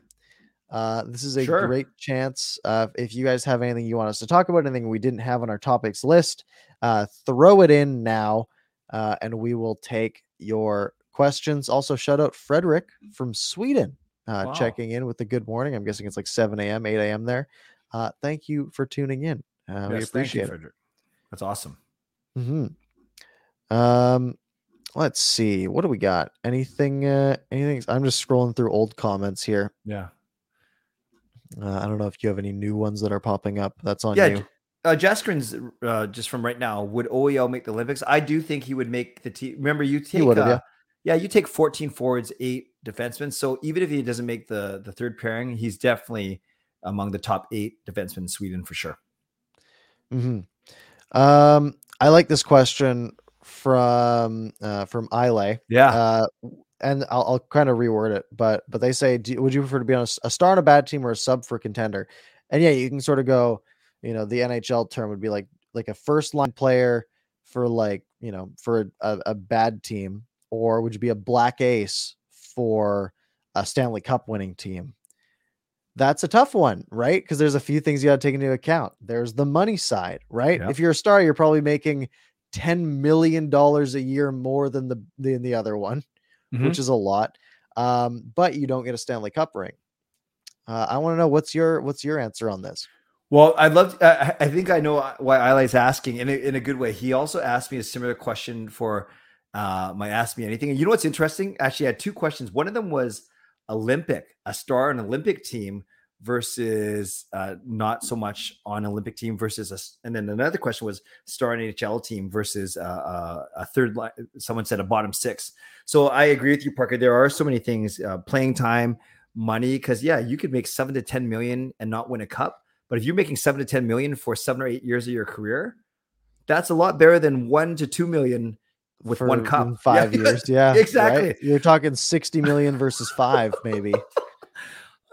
Uh, this is a sure. great chance. Uh, if you guys have anything you want us to talk about, anything we didn't have on our topics list, uh, throw it in now, uh, and we will take your questions. Also, shout out Frederick from Sweden, uh, wow. checking in with the good morning. I'm guessing it's like seven a.m., eight a.m. there. Uh, thank you for tuning in. Uh, yes, we appreciate you, it. Frederick. That's awesome. Mm-hmm. Um, let's see. What do we got? Anything? Uh, anything? I'm just scrolling through old comments here. Yeah. Uh, I don't know if you have any new ones that are popping up. That's on yeah, you. Uh, Jaskrin's uh, just from right now. Would O E L make the Olympics? I do think he would make the team. Remember, you take uh, yeah. yeah, you take fourteen forwards, eight defensemen. So even if he doesn't make the, the third pairing, he's definitely among the top eight defensemen in Sweden for sure. Mm-hmm. Um, I like this question from uh, from Ile. Yeah. Uh, And I'll, I'll kind of reword it, but but they say, do, would you prefer to be on a, a star on a bad team or a sub for a contender? And yeah, you can sort of go, you know, the N H L term would be like like a first line player for like, you know, for a, a bad team, or would you be a black ace for a Stanley Cup winning team? That's a tough one, right? Because there's a few things you got to take into account. There's the money side, right? Yeah. If you're a star, you're probably making ten million dollars a year more than the than the other one. Mm-hmm. Which is a lot, um, but you don't get a Stanley Cup ring. Uh, I want to know what's your what's your answer on this. Well, I'd love to, I, I think I know why Ilay's asking in a, in a good way. He also asked me a similar question for uh, my Ask Me Anything. And you know what's interesting? Actually, I had two questions. One of them was Olympic, a star on an Olympic team versus uh, not so much on Olympic team versus a, and then another question was star on N H L team versus uh, a third line. Someone said a bottom six. So I agree with you, Parker. There are so many things, uh, playing time, money, because yeah, you could make seven to ten million and not win a cup. But if you're making seven to ten million for seven or eight years of your career, that's a lot better than one to two million with for one cup. Five yeah. years. Yeah, exactly. Right? You're talking sixty million versus five, maybe.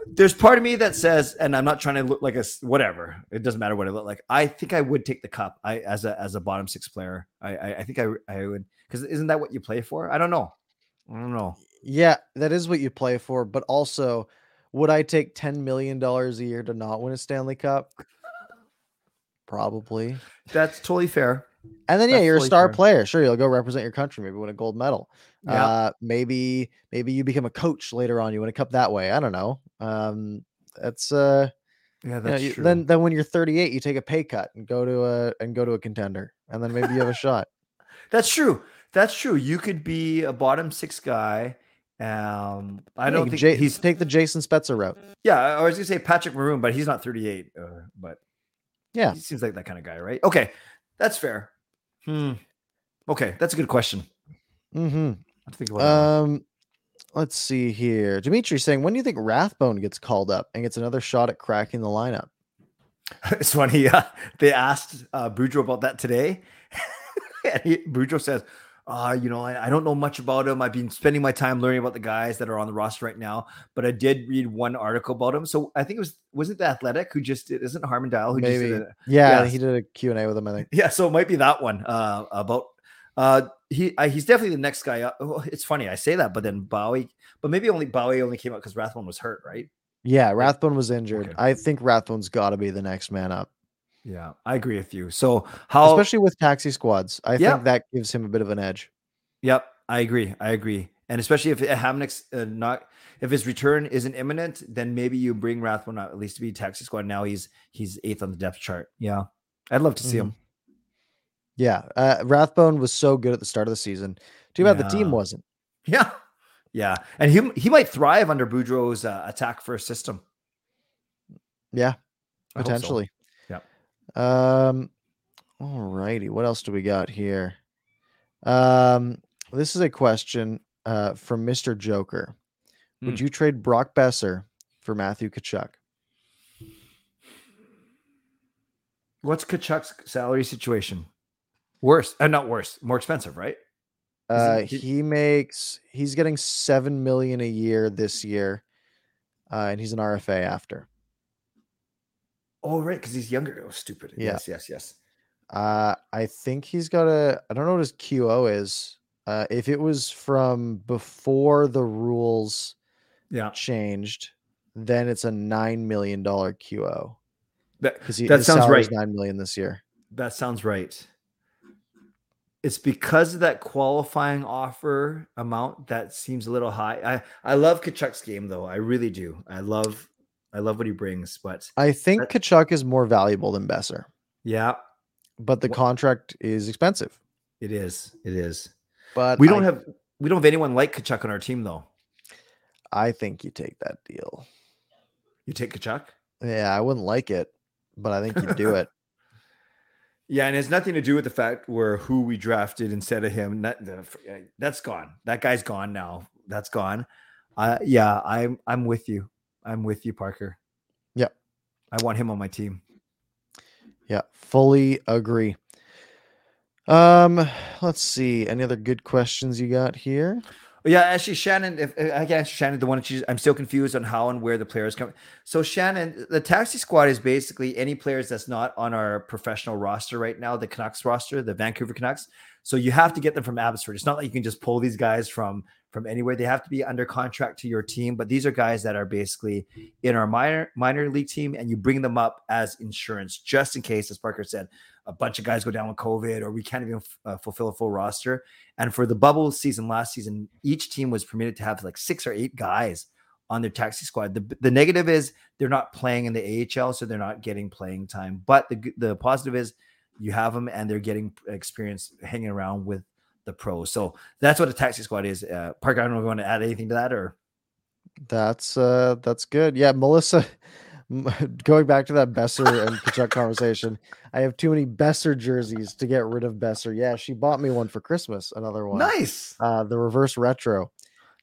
There's part of me that says, and I'm not trying to look like a, whatever, it doesn't matter what I look like. I think I would take the cup. I, as a, as a bottom six player, I, I, I think I, I would, because isn't that what you play for? I don't know. I don't know. Yeah, that is what you play for. But also, would I take ten million dollars a year to not win a Stanley Cup? Probably. That's totally fair. And then, yeah, That's you're totally a star fair. player. Sure, you'll go represent your country, maybe win a gold medal. Yeah. Uh, maybe maybe you become a coach later on. You win a cup that way. I don't know. Um, that's uh, yeah, that's you know, true. Then then when you're thirty-eight, you take a pay cut and go to a and go to a contender, and then maybe you have a shot. That's true. That's true. You could be a bottom six guy. Um, I don't hey, think J- he's take the Jason Spezza route. Yeah, I was gonna say Patrick Maroon, but he's not thirty-eight. Uh, but yeah, he seems like that kind of guy, right? Okay, that's fair. Hmm. Okay, that's a good question. Mm-hmm. I think about um, that. Let's see here. Dimitri saying, when do you think Rathbone gets called up and gets another shot at cracking the lineup? It's funny. Uh, they asked uh, Boudreau about that today. And he, Boudreau says, Uh, you know, I, I don't know much about him. I've been spending my time learning about the guys that are on the roster right now, but I did read one article about him. So I think it was, wasn't the Athletic who just did, isn't Harmon Dial who Maybe. just did it? Yeah, yeah, he did a Q and A with him, I think. Yeah, so it might be that one uh, about, uh, he uh, he's definitely the next guy up. Oh, it's funny, I say that, but then Bowie, but maybe only Bowie only came out because Rathbone was hurt, right? Yeah, Rathbone was injured. Okay. I think Rathbone's got to be the next man up. Yeah, I agree with you. So how, especially with taxi squads, I yeah. think that gives him a bit of an edge. Yep, I agree. I agree, and especially if Hamnick's uh, not, if his return isn't imminent, then maybe you bring Rathbone out at least to be taxi squad. Now he's he's eighth on the depth chart. Yeah, I'd love to see mm-hmm. him. Yeah, uh, Rathbone was so good at the start of the season. Too bad yeah. the team wasn't. Yeah, yeah, and he he might thrive under Boudreau's uh, attack first system. Yeah, I potentially. Hope so. Um, all righty. What else do we got here? Um, this is a question, uh, from Mister Joker. Would mm. you trade Brock Boeser for Matthew Tkachuk? What's Kachuk's salary situation? Worse, uh, not worse, more expensive, right? Uh, it- he makes, he's getting seven million a year this year. Uh, and he's an R F A after. Oh, right, because he's younger. Oh, stupid. Yeah. Yes, yes, yes. Uh, I think he's got a... I don't know what his Q O is. Uh, if it was from before the rules yeah. changed, then it's a nine million dollars Q O. That, he, that sounds right. nine million dollars this year. That sounds right. It's because of that qualifying offer amount that seems a little high. I, I love Kachuk's game, though. I really do. I love... I love what he brings, but I think that, Tkachuk is more valuable than Boeser. Yeah. But the well, contract is expensive. It is. It is. But we don't I, have, we don't have anyone like Tkachuk on our team though. I think you take that deal. You take Tkachuk? Yeah. I wouldn't like it, but I think you do it. Yeah. And it has nothing to do with the fact where who we drafted instead of him. That, that's gone. That guy's gone now. That's gone. Uh, yeah. I'm, I'm with you. I'm with you, Parker. Yeah. I want him on my team. Yeah. Fully agree. Um, let's see. Any other good questions you got here? Yeah. Actually, Shannon, if I can ask Shannon, the one that she's, I'm still confused on how and where the players come. So Shannon, the taxi squad is basically any players that's not on our professional roster right now, the Canucks roster, the Vancouver Canucks. So you have to get them from Abbotsford. It's not like you can just pull these guys from, from anywhere. They have to be under contract to your team, but these are guys that are basically in our minor minor league team, and you bring them up as insurance just in case, as Parker said, a bunch of guys go down with COVID or we can't even uh, fulfill a full roster. And for the bubble season last season, each team was permitted to have like six or eight guys on their taxi squad. The, the negative is they're not playing in the A H L, so they're not getting playing time. But the, the positive is you have them and they're getting experience hanging around with the pros. So that's what a taxi squad is. Uh, Parker, I don't know if you want to add anything to that, or that's uh, that's good. Yeah, Melissa, going back to that Boeser and Tkachuk conversation, I have too many Boeser jerseys to get rid of Boeser. Yeah, she bought me one for Christmas, another one. Nice. Uh, the reverse retro.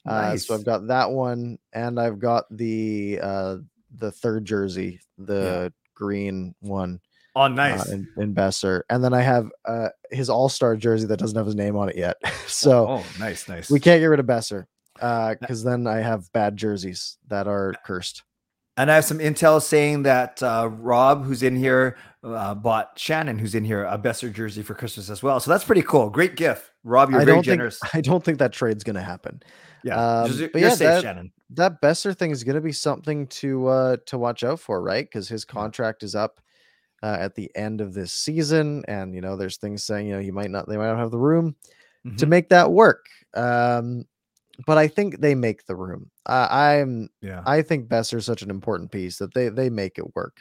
Uh, nice. So I've got that one, and I've got the uh, the third jersey, the yeah. green one. Oh, nice. Uh, in, in Boeser. And then I have uh, his all-star jersey that doesn't have his name on it yet. So oh, nice, nice. We can't get rid of Boeser because uh, then I have bad jerseys that are cursed. And I have some intel saying that uh, Rob, who's in here, uh, bought Shannon, who's in here, a Boeser jersey for Christmas as well. So that's pretty cool. Great gift. Rob, you're I very generous. Think, I don't think that trade's going to happen. Yeah, um, you're, but you're yeah, safe, that, Shannon. That Boeser thing is going to be something to uh, to watch out for, right? Because his contract is up uh, at the end of this season, and you know, there's things saying you know he might not, they might not have the room mm-hmm. to make that work. Um, but I think they make the room. Uh, I'm, yeah. I think Boeser is such an important piece that they they make it work.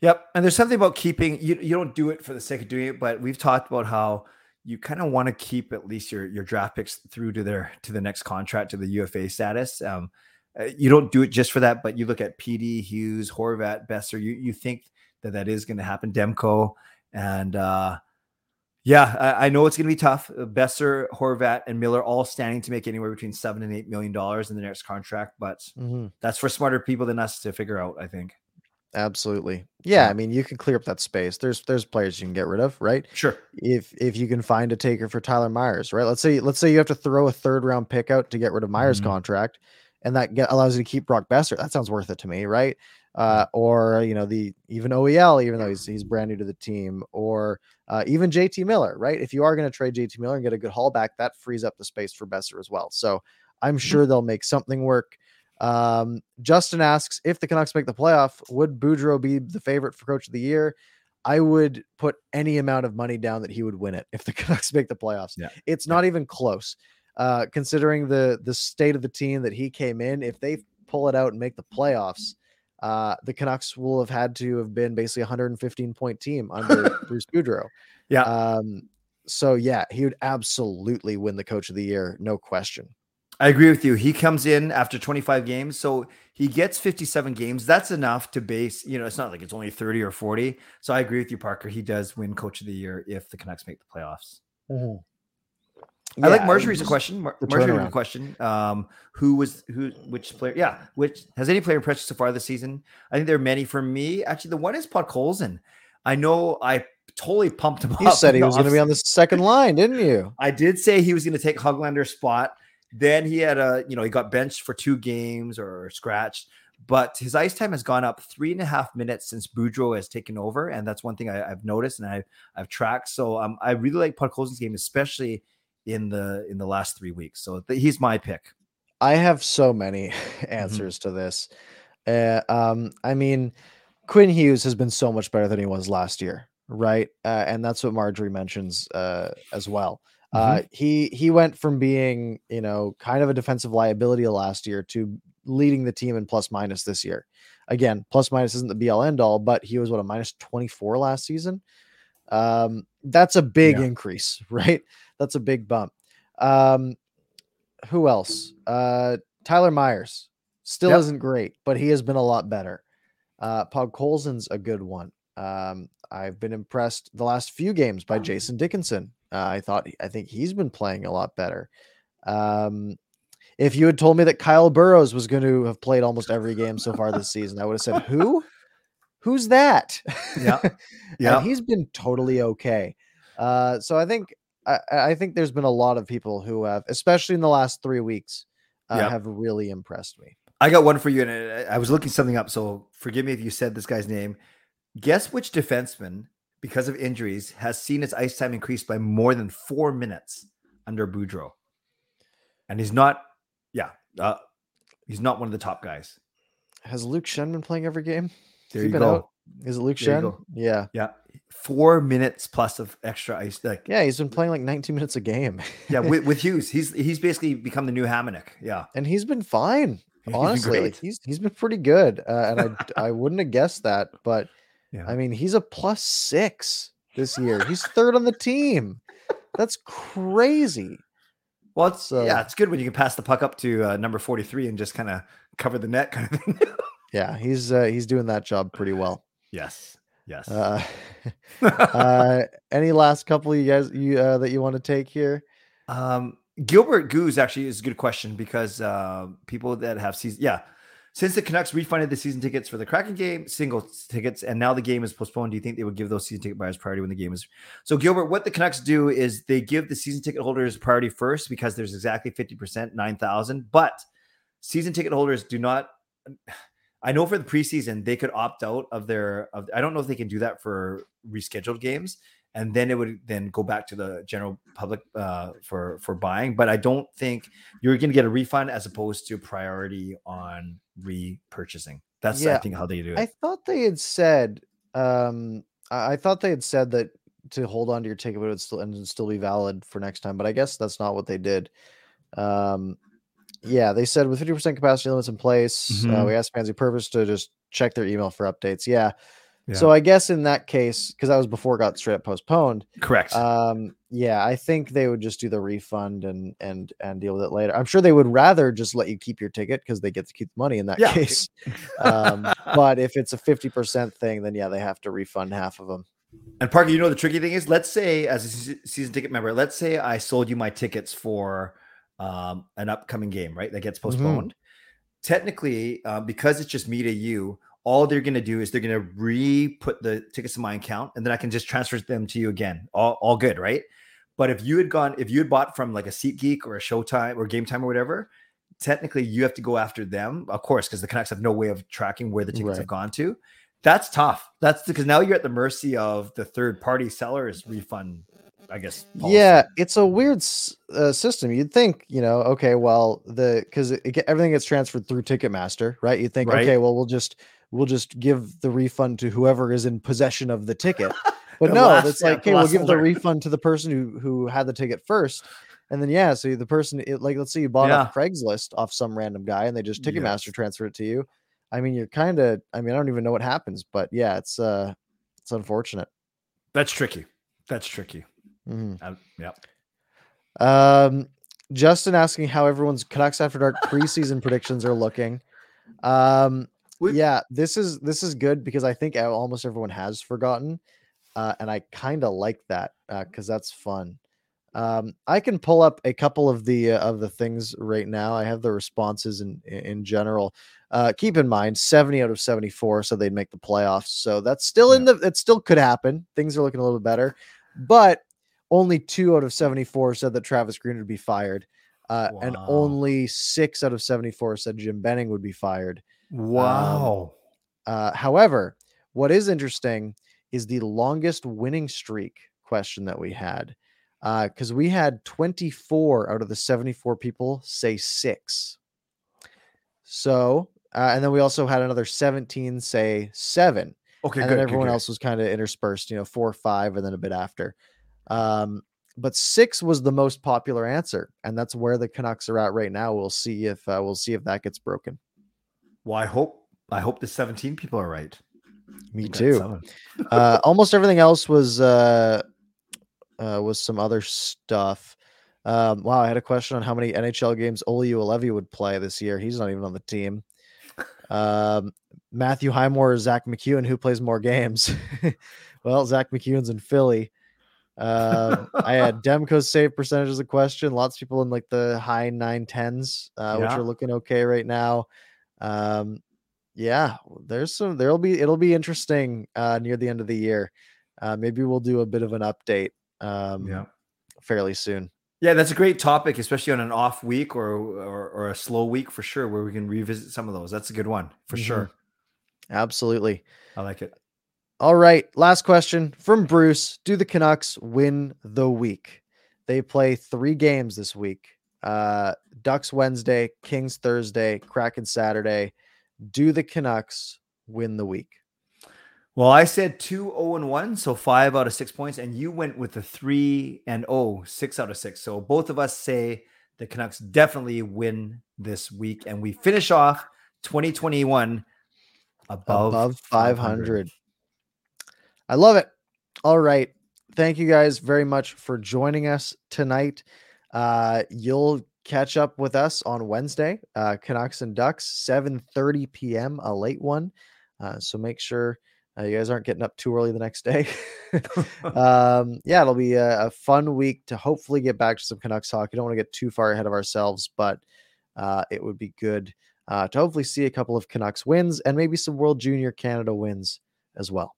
Yep, and there's something about keeping you. You don't do it for the sake of doing it, but we've talked about how you kind of want to keep at least your, your draft picks through to their, to the next contract, to the U F A status. Um, you don't do it just for that, but you look at P D, Hughes, Horvat, Boeser, you, you think that that is going to happen. Demko. And uh, yeah, I, I know it's going to be tough. Boeser, Horvat, and Miller all standing to make anywhere between seven and eight million dollars in the next contract, but mm-hmm. that's for smarter people than us to figure out, I think. Absolutely. Yeah. I mean, you can clear up that space. There's, there's players you can get rid of, right? Sure. If, if you can find a taker for Tyler Myers, right? Let's say, let's say you have to throw a third round pick out to get rid of Myers' mm-hmm. contract. And that get, allows you to keep Brock Boeser. That sounds worth it to me. Right. Uh, or, you know, the, even O E L, even though he's, he's brand new to the team, or uh, even J T Miller, right? If you are going to trade J T Miller and get a good haul back, that frees up the space for Boeser as well. So I'm sure mm-hmm. they'll make something work. Um, Justin asks, if the Canucks make the playoff, would Boudreau be the favorite for coach of the year? I would put any amount of money down that he would win it if the Canucks make the playoffs. Yeah. It's not even close. Uh, considering the, the state of the team that he came in, if they pull it out and make the playoffs, uh, the Canucks will have had to have been basically a one hundred fifteen point team under Bruce Boudreau. Yeah. Um, so yeah, he would absolutely win the coach of the year. No question. I agree with you. He comes in after twenty-five games, so he gets fifty-seven games. That's enough to base, you know, it's not like it's only thirty or forty. So I agree with you, Parker. He does win coach of the year if the Canucks make the playoffs. Mm-hmm. Yeah, I like Marjorie's I question. Mar- Marjorie had a question. Um, who was, who, which player? Yeah. Which has any player impressed so far this season? I think there are many for me. Actually, the one is Podkolzin. I know I totally pumped him up. You said he was going to be on the second line, didn't you? I did say he was going to take Hoglander's spot. Then he had a, you know, he got benched for two games or scratched, but his ice time has gone up three and a half minutes since Boudreau has taken over. And that's one thing I, I've noticed and I, I've tracked. So um, I really like Podkolzin's game, especially in the in the last three weeks. So th- he's my pick. I have so many answers mm-hmm. to this. Uh, um, I mean, Quinn Hughes has been so much better than he was last year, right? Uh, and that's what Marjorie mentions uh, as well. Uh, he, he went from being, you know, kind of a defensive liability last year to leading the team in plus minus this year. Again, plus minus isn't the be all end all, but he was what, a minus twenty-four last season. Um, that's a big yeah. increase, right? That's a big bump. Um, who else? Uh, Tyler Myers still yep. isn't great, but he has been a lot better. Uh, Podkolzin's a good one. Um, I've been impressed the last few games by Jason Dickinson. Uh, I thought, I think he's been playing a lot better. Um, if you had told me that Kyle Burrows was going to have played almost every game so far this season, I would have said, who, who's that? Yeah. Yeah. He's been totally okay. Uh, so I think, I, I think there's been a lot of people who have, especially in the last three weeks, uh, yeah. have really impressed me. I got one for you. And I was looking something up, so forgive me if you said this guy's name. Guess which defenseman, because of injuries, has seen his ice time increase by more than four minutes under Boudreau. And he's not, yeah, uh, he's not one of the top guys. Has Luke Shen been playing every game? There you go. Out? Is it Luke there Shen? Yeah. Yeah. Four minutes plus of extra ice. Like, yeah, he's been playing like nineteen minutes a game. yeah, with, with Hughes. He's he's basically become the new Hamonic. Yeah. And he's been fine. Honestly, like he's he's been pretty good, uh, and I I wouldn't have guessed that. But yeah. I mean, he's a plus six this year. He's third on the team. That's crazy. Well, it's so, yeah, it's good when you can pass the puck up to uh, number forty-three and just kind of cover the net, kind of thing. Yeah, he's uh, he's doing that job pretty well. Yes. Yes. Uh, uh, any last couple of you guys you, uh, that you want to take here? Um, Gilbert Goose actually is a good question because uh, people that have season, yeah, since the Canucks refunded the season tickets for the Kraken game, single tickets, and now the game is postponed, do you think they would give those season ticket buyers priority when the game is? So Gilbert, what the Canucks do is they give the season ticket holders priority first because there's exactly fifty percent, nine thousand, but season ticket holders do not. I know for the preseason, they could opt out of their, of, I don't know if they can do that for rescheduled games. And then it would then go back to the general public uh, for, for buying. But I don't think you're going to get a refund as opposed to priority on repurchasing. That's, yeah, I think, how they do it. I thought they had said, um, I thought they had said that to hold on to your ticket, but it would still, and still be valid for next time. But I guess that's not what they did. Um, Yeah, they said with fifty percent capacity limits in place, mm-hmm. uh, we asked fans who purpose to just check their email for updates. Yeah. yeah. So I guess in that case, because that was before it got straight up postponed. Correct. Um, yeah, I think they would just do the refund and and and deal with it later. I'm sure they would rather just let you keep your ticket because they get to keep the money in that yeah. case. Um, but if it's a fifty percent thing, then yeah, they have to refund half of them. And Parker, you know the tricky thing is, let's say as a season ticket member, let's say I sold you my tickets for um an upcoming game, right, that gets postponed. Mm-hmm. Technically, uh, because it's just me to you, all they're going to do is they're going to re-put the tickets in my account, and then I can just transfer them to you again. All, all good, right? But if you had gone, if you had bought from like a SeatGeek or a Showtime or Game Time or whatever, technically you have to go after them, of course, because the Canucks have no way of tracking where the tickets right. have gone to. That's tough. That's because now you're at the mercy of the third-party seller's refund, I guess. Policy. Yeah, it's a weird uh, system. You'd think, you know, okay, well, the because everything gets transferred through Ticketmaster, right? You'd think, right. okay, well, we'll just we'll just give the refund to whoever is in possession of the ticket. But the no, last, it's like, yeah, okay, we'll give alert. the refund to the person who who had the ticket first, and then yeah, so the person, it, like, let's say you bought yeah. off Craigslist off some random guy, and they just Ticketmaster yes. transfer it to you. I mean, you're kind of, I mean, I don't even know what happens, but yeah, it's uh, it's unfortunate. That's tricky. That's tricky. Mm-hmm. Um, yeah. Um, Justin asking how everyone's Canucks After Dark preseason predictions are looking. Um, We've... yeah, this is this is good because I think almost everyone has forgotten, uh, and I kind of like that because uh, that's fun. Um, I can pull up a couple of the uh, of the things right now. I have the responses in in general. Uh, keep in mind, seventy out of seventy-four said they'd make the playoffs, so that's still yeah. in the. It still could happen. Things are looking a little bit better, but only two out of seventy-four said that Travis Green would be fired. Uh, wow. And only six out of seventy-four said Jim Benning would be fired. Wow. Um, uh, however, what is interesting is the longest winning streak question that we had. Uh, cause we had twenty-four out of the seventy-four people say six. So, uh, and then we also had another seventeen say seven. Okay. And good, then everyone good, good. else was kind of interspersed, you know, four or five, and then a bit after. Um, but six was the most popular answer, and that's where the Canucks are at right now. We'll see if uh, we'll see if that gets broken. Well, I hope I hope the seventeen people are right. Me too. uh, almost everything else was uh, uh, was some other stuff. Um, wow, I had a question on how many N H L games Olli Juolevi would play this year. He's not even on the team. Um, Matthew Highmore or Zach McEwen, who plays more games? Well, Zach McEwen's in Philly. uh I had Demko's save percentage as a question. Lots of people in like the high nine tens, uh, yeah. which are looking okay right now. Um, yeah, there's some. There'll be it'll be interesting uh, near the end of the year. Uh, maybe we'll do a bit of an update. Um, yeah, fairly soon. Yeah, that's a great topic, especially on an off week or or, or a slow week for sure, where we can revisit some of those. That's a good one for mm-hmm. sure. Absolutely, I like it. All right, last question from Bruce. Do the Canucks win the week? They play three games this week. Uh, Ducks Wednesday, Kings Thursday, Kraken Saturday. Do the Canucks win the week? Well, I said two oh and one, so five out of six points, and you went with the three and oh, six out of six. So both of us say The Canucks definitely win this week. And we finish off twenty twenty-one above, above five hundred. I love it. All right. Thank you guys very much for joining us tonight. Uh, you'll catch up with us on Wednesday, uh, Canucks and Ducks, seven thirty p.m., a late one. Uh, so make sure uh, you guys aren't getting up too early the next day. um, yeah, it'll be a, a fun week to hopefully get back to some Canucks talk. You don't want to get too far ahead of ourselves, but uh, it would be good uh, to hopefully see a couple of Canucks wins and maybe some World Junior Canada wins as well.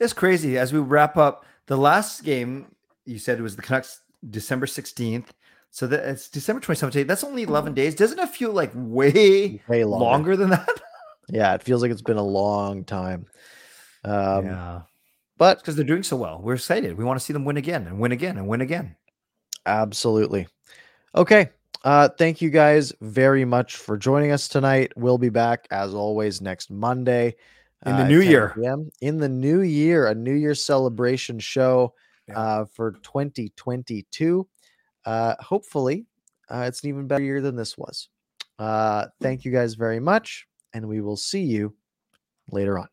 It's crazy. As we wrap up, the last game you said was the Canucks December sixteenth. So that it's December twenty-seventh. That's only eleven days. Doesn't it feel like way, way longer. longer than that? Yeah, it feels like it's been a long time. Um, yeah. But because they're doing so well, we're excited. We want to see them win again and win again and win again. Absolutely. Okay. Uh, thank you guys very much for joining us tonight. We'll be back as always next Monday. In the uh, new year. p m In the new year, a new year celebration show yeah. uh, for twenty twenty-two. Uh, hopefully, uh, it's an even better year than this was. Uh, thank you guys very much, and we will see you later on.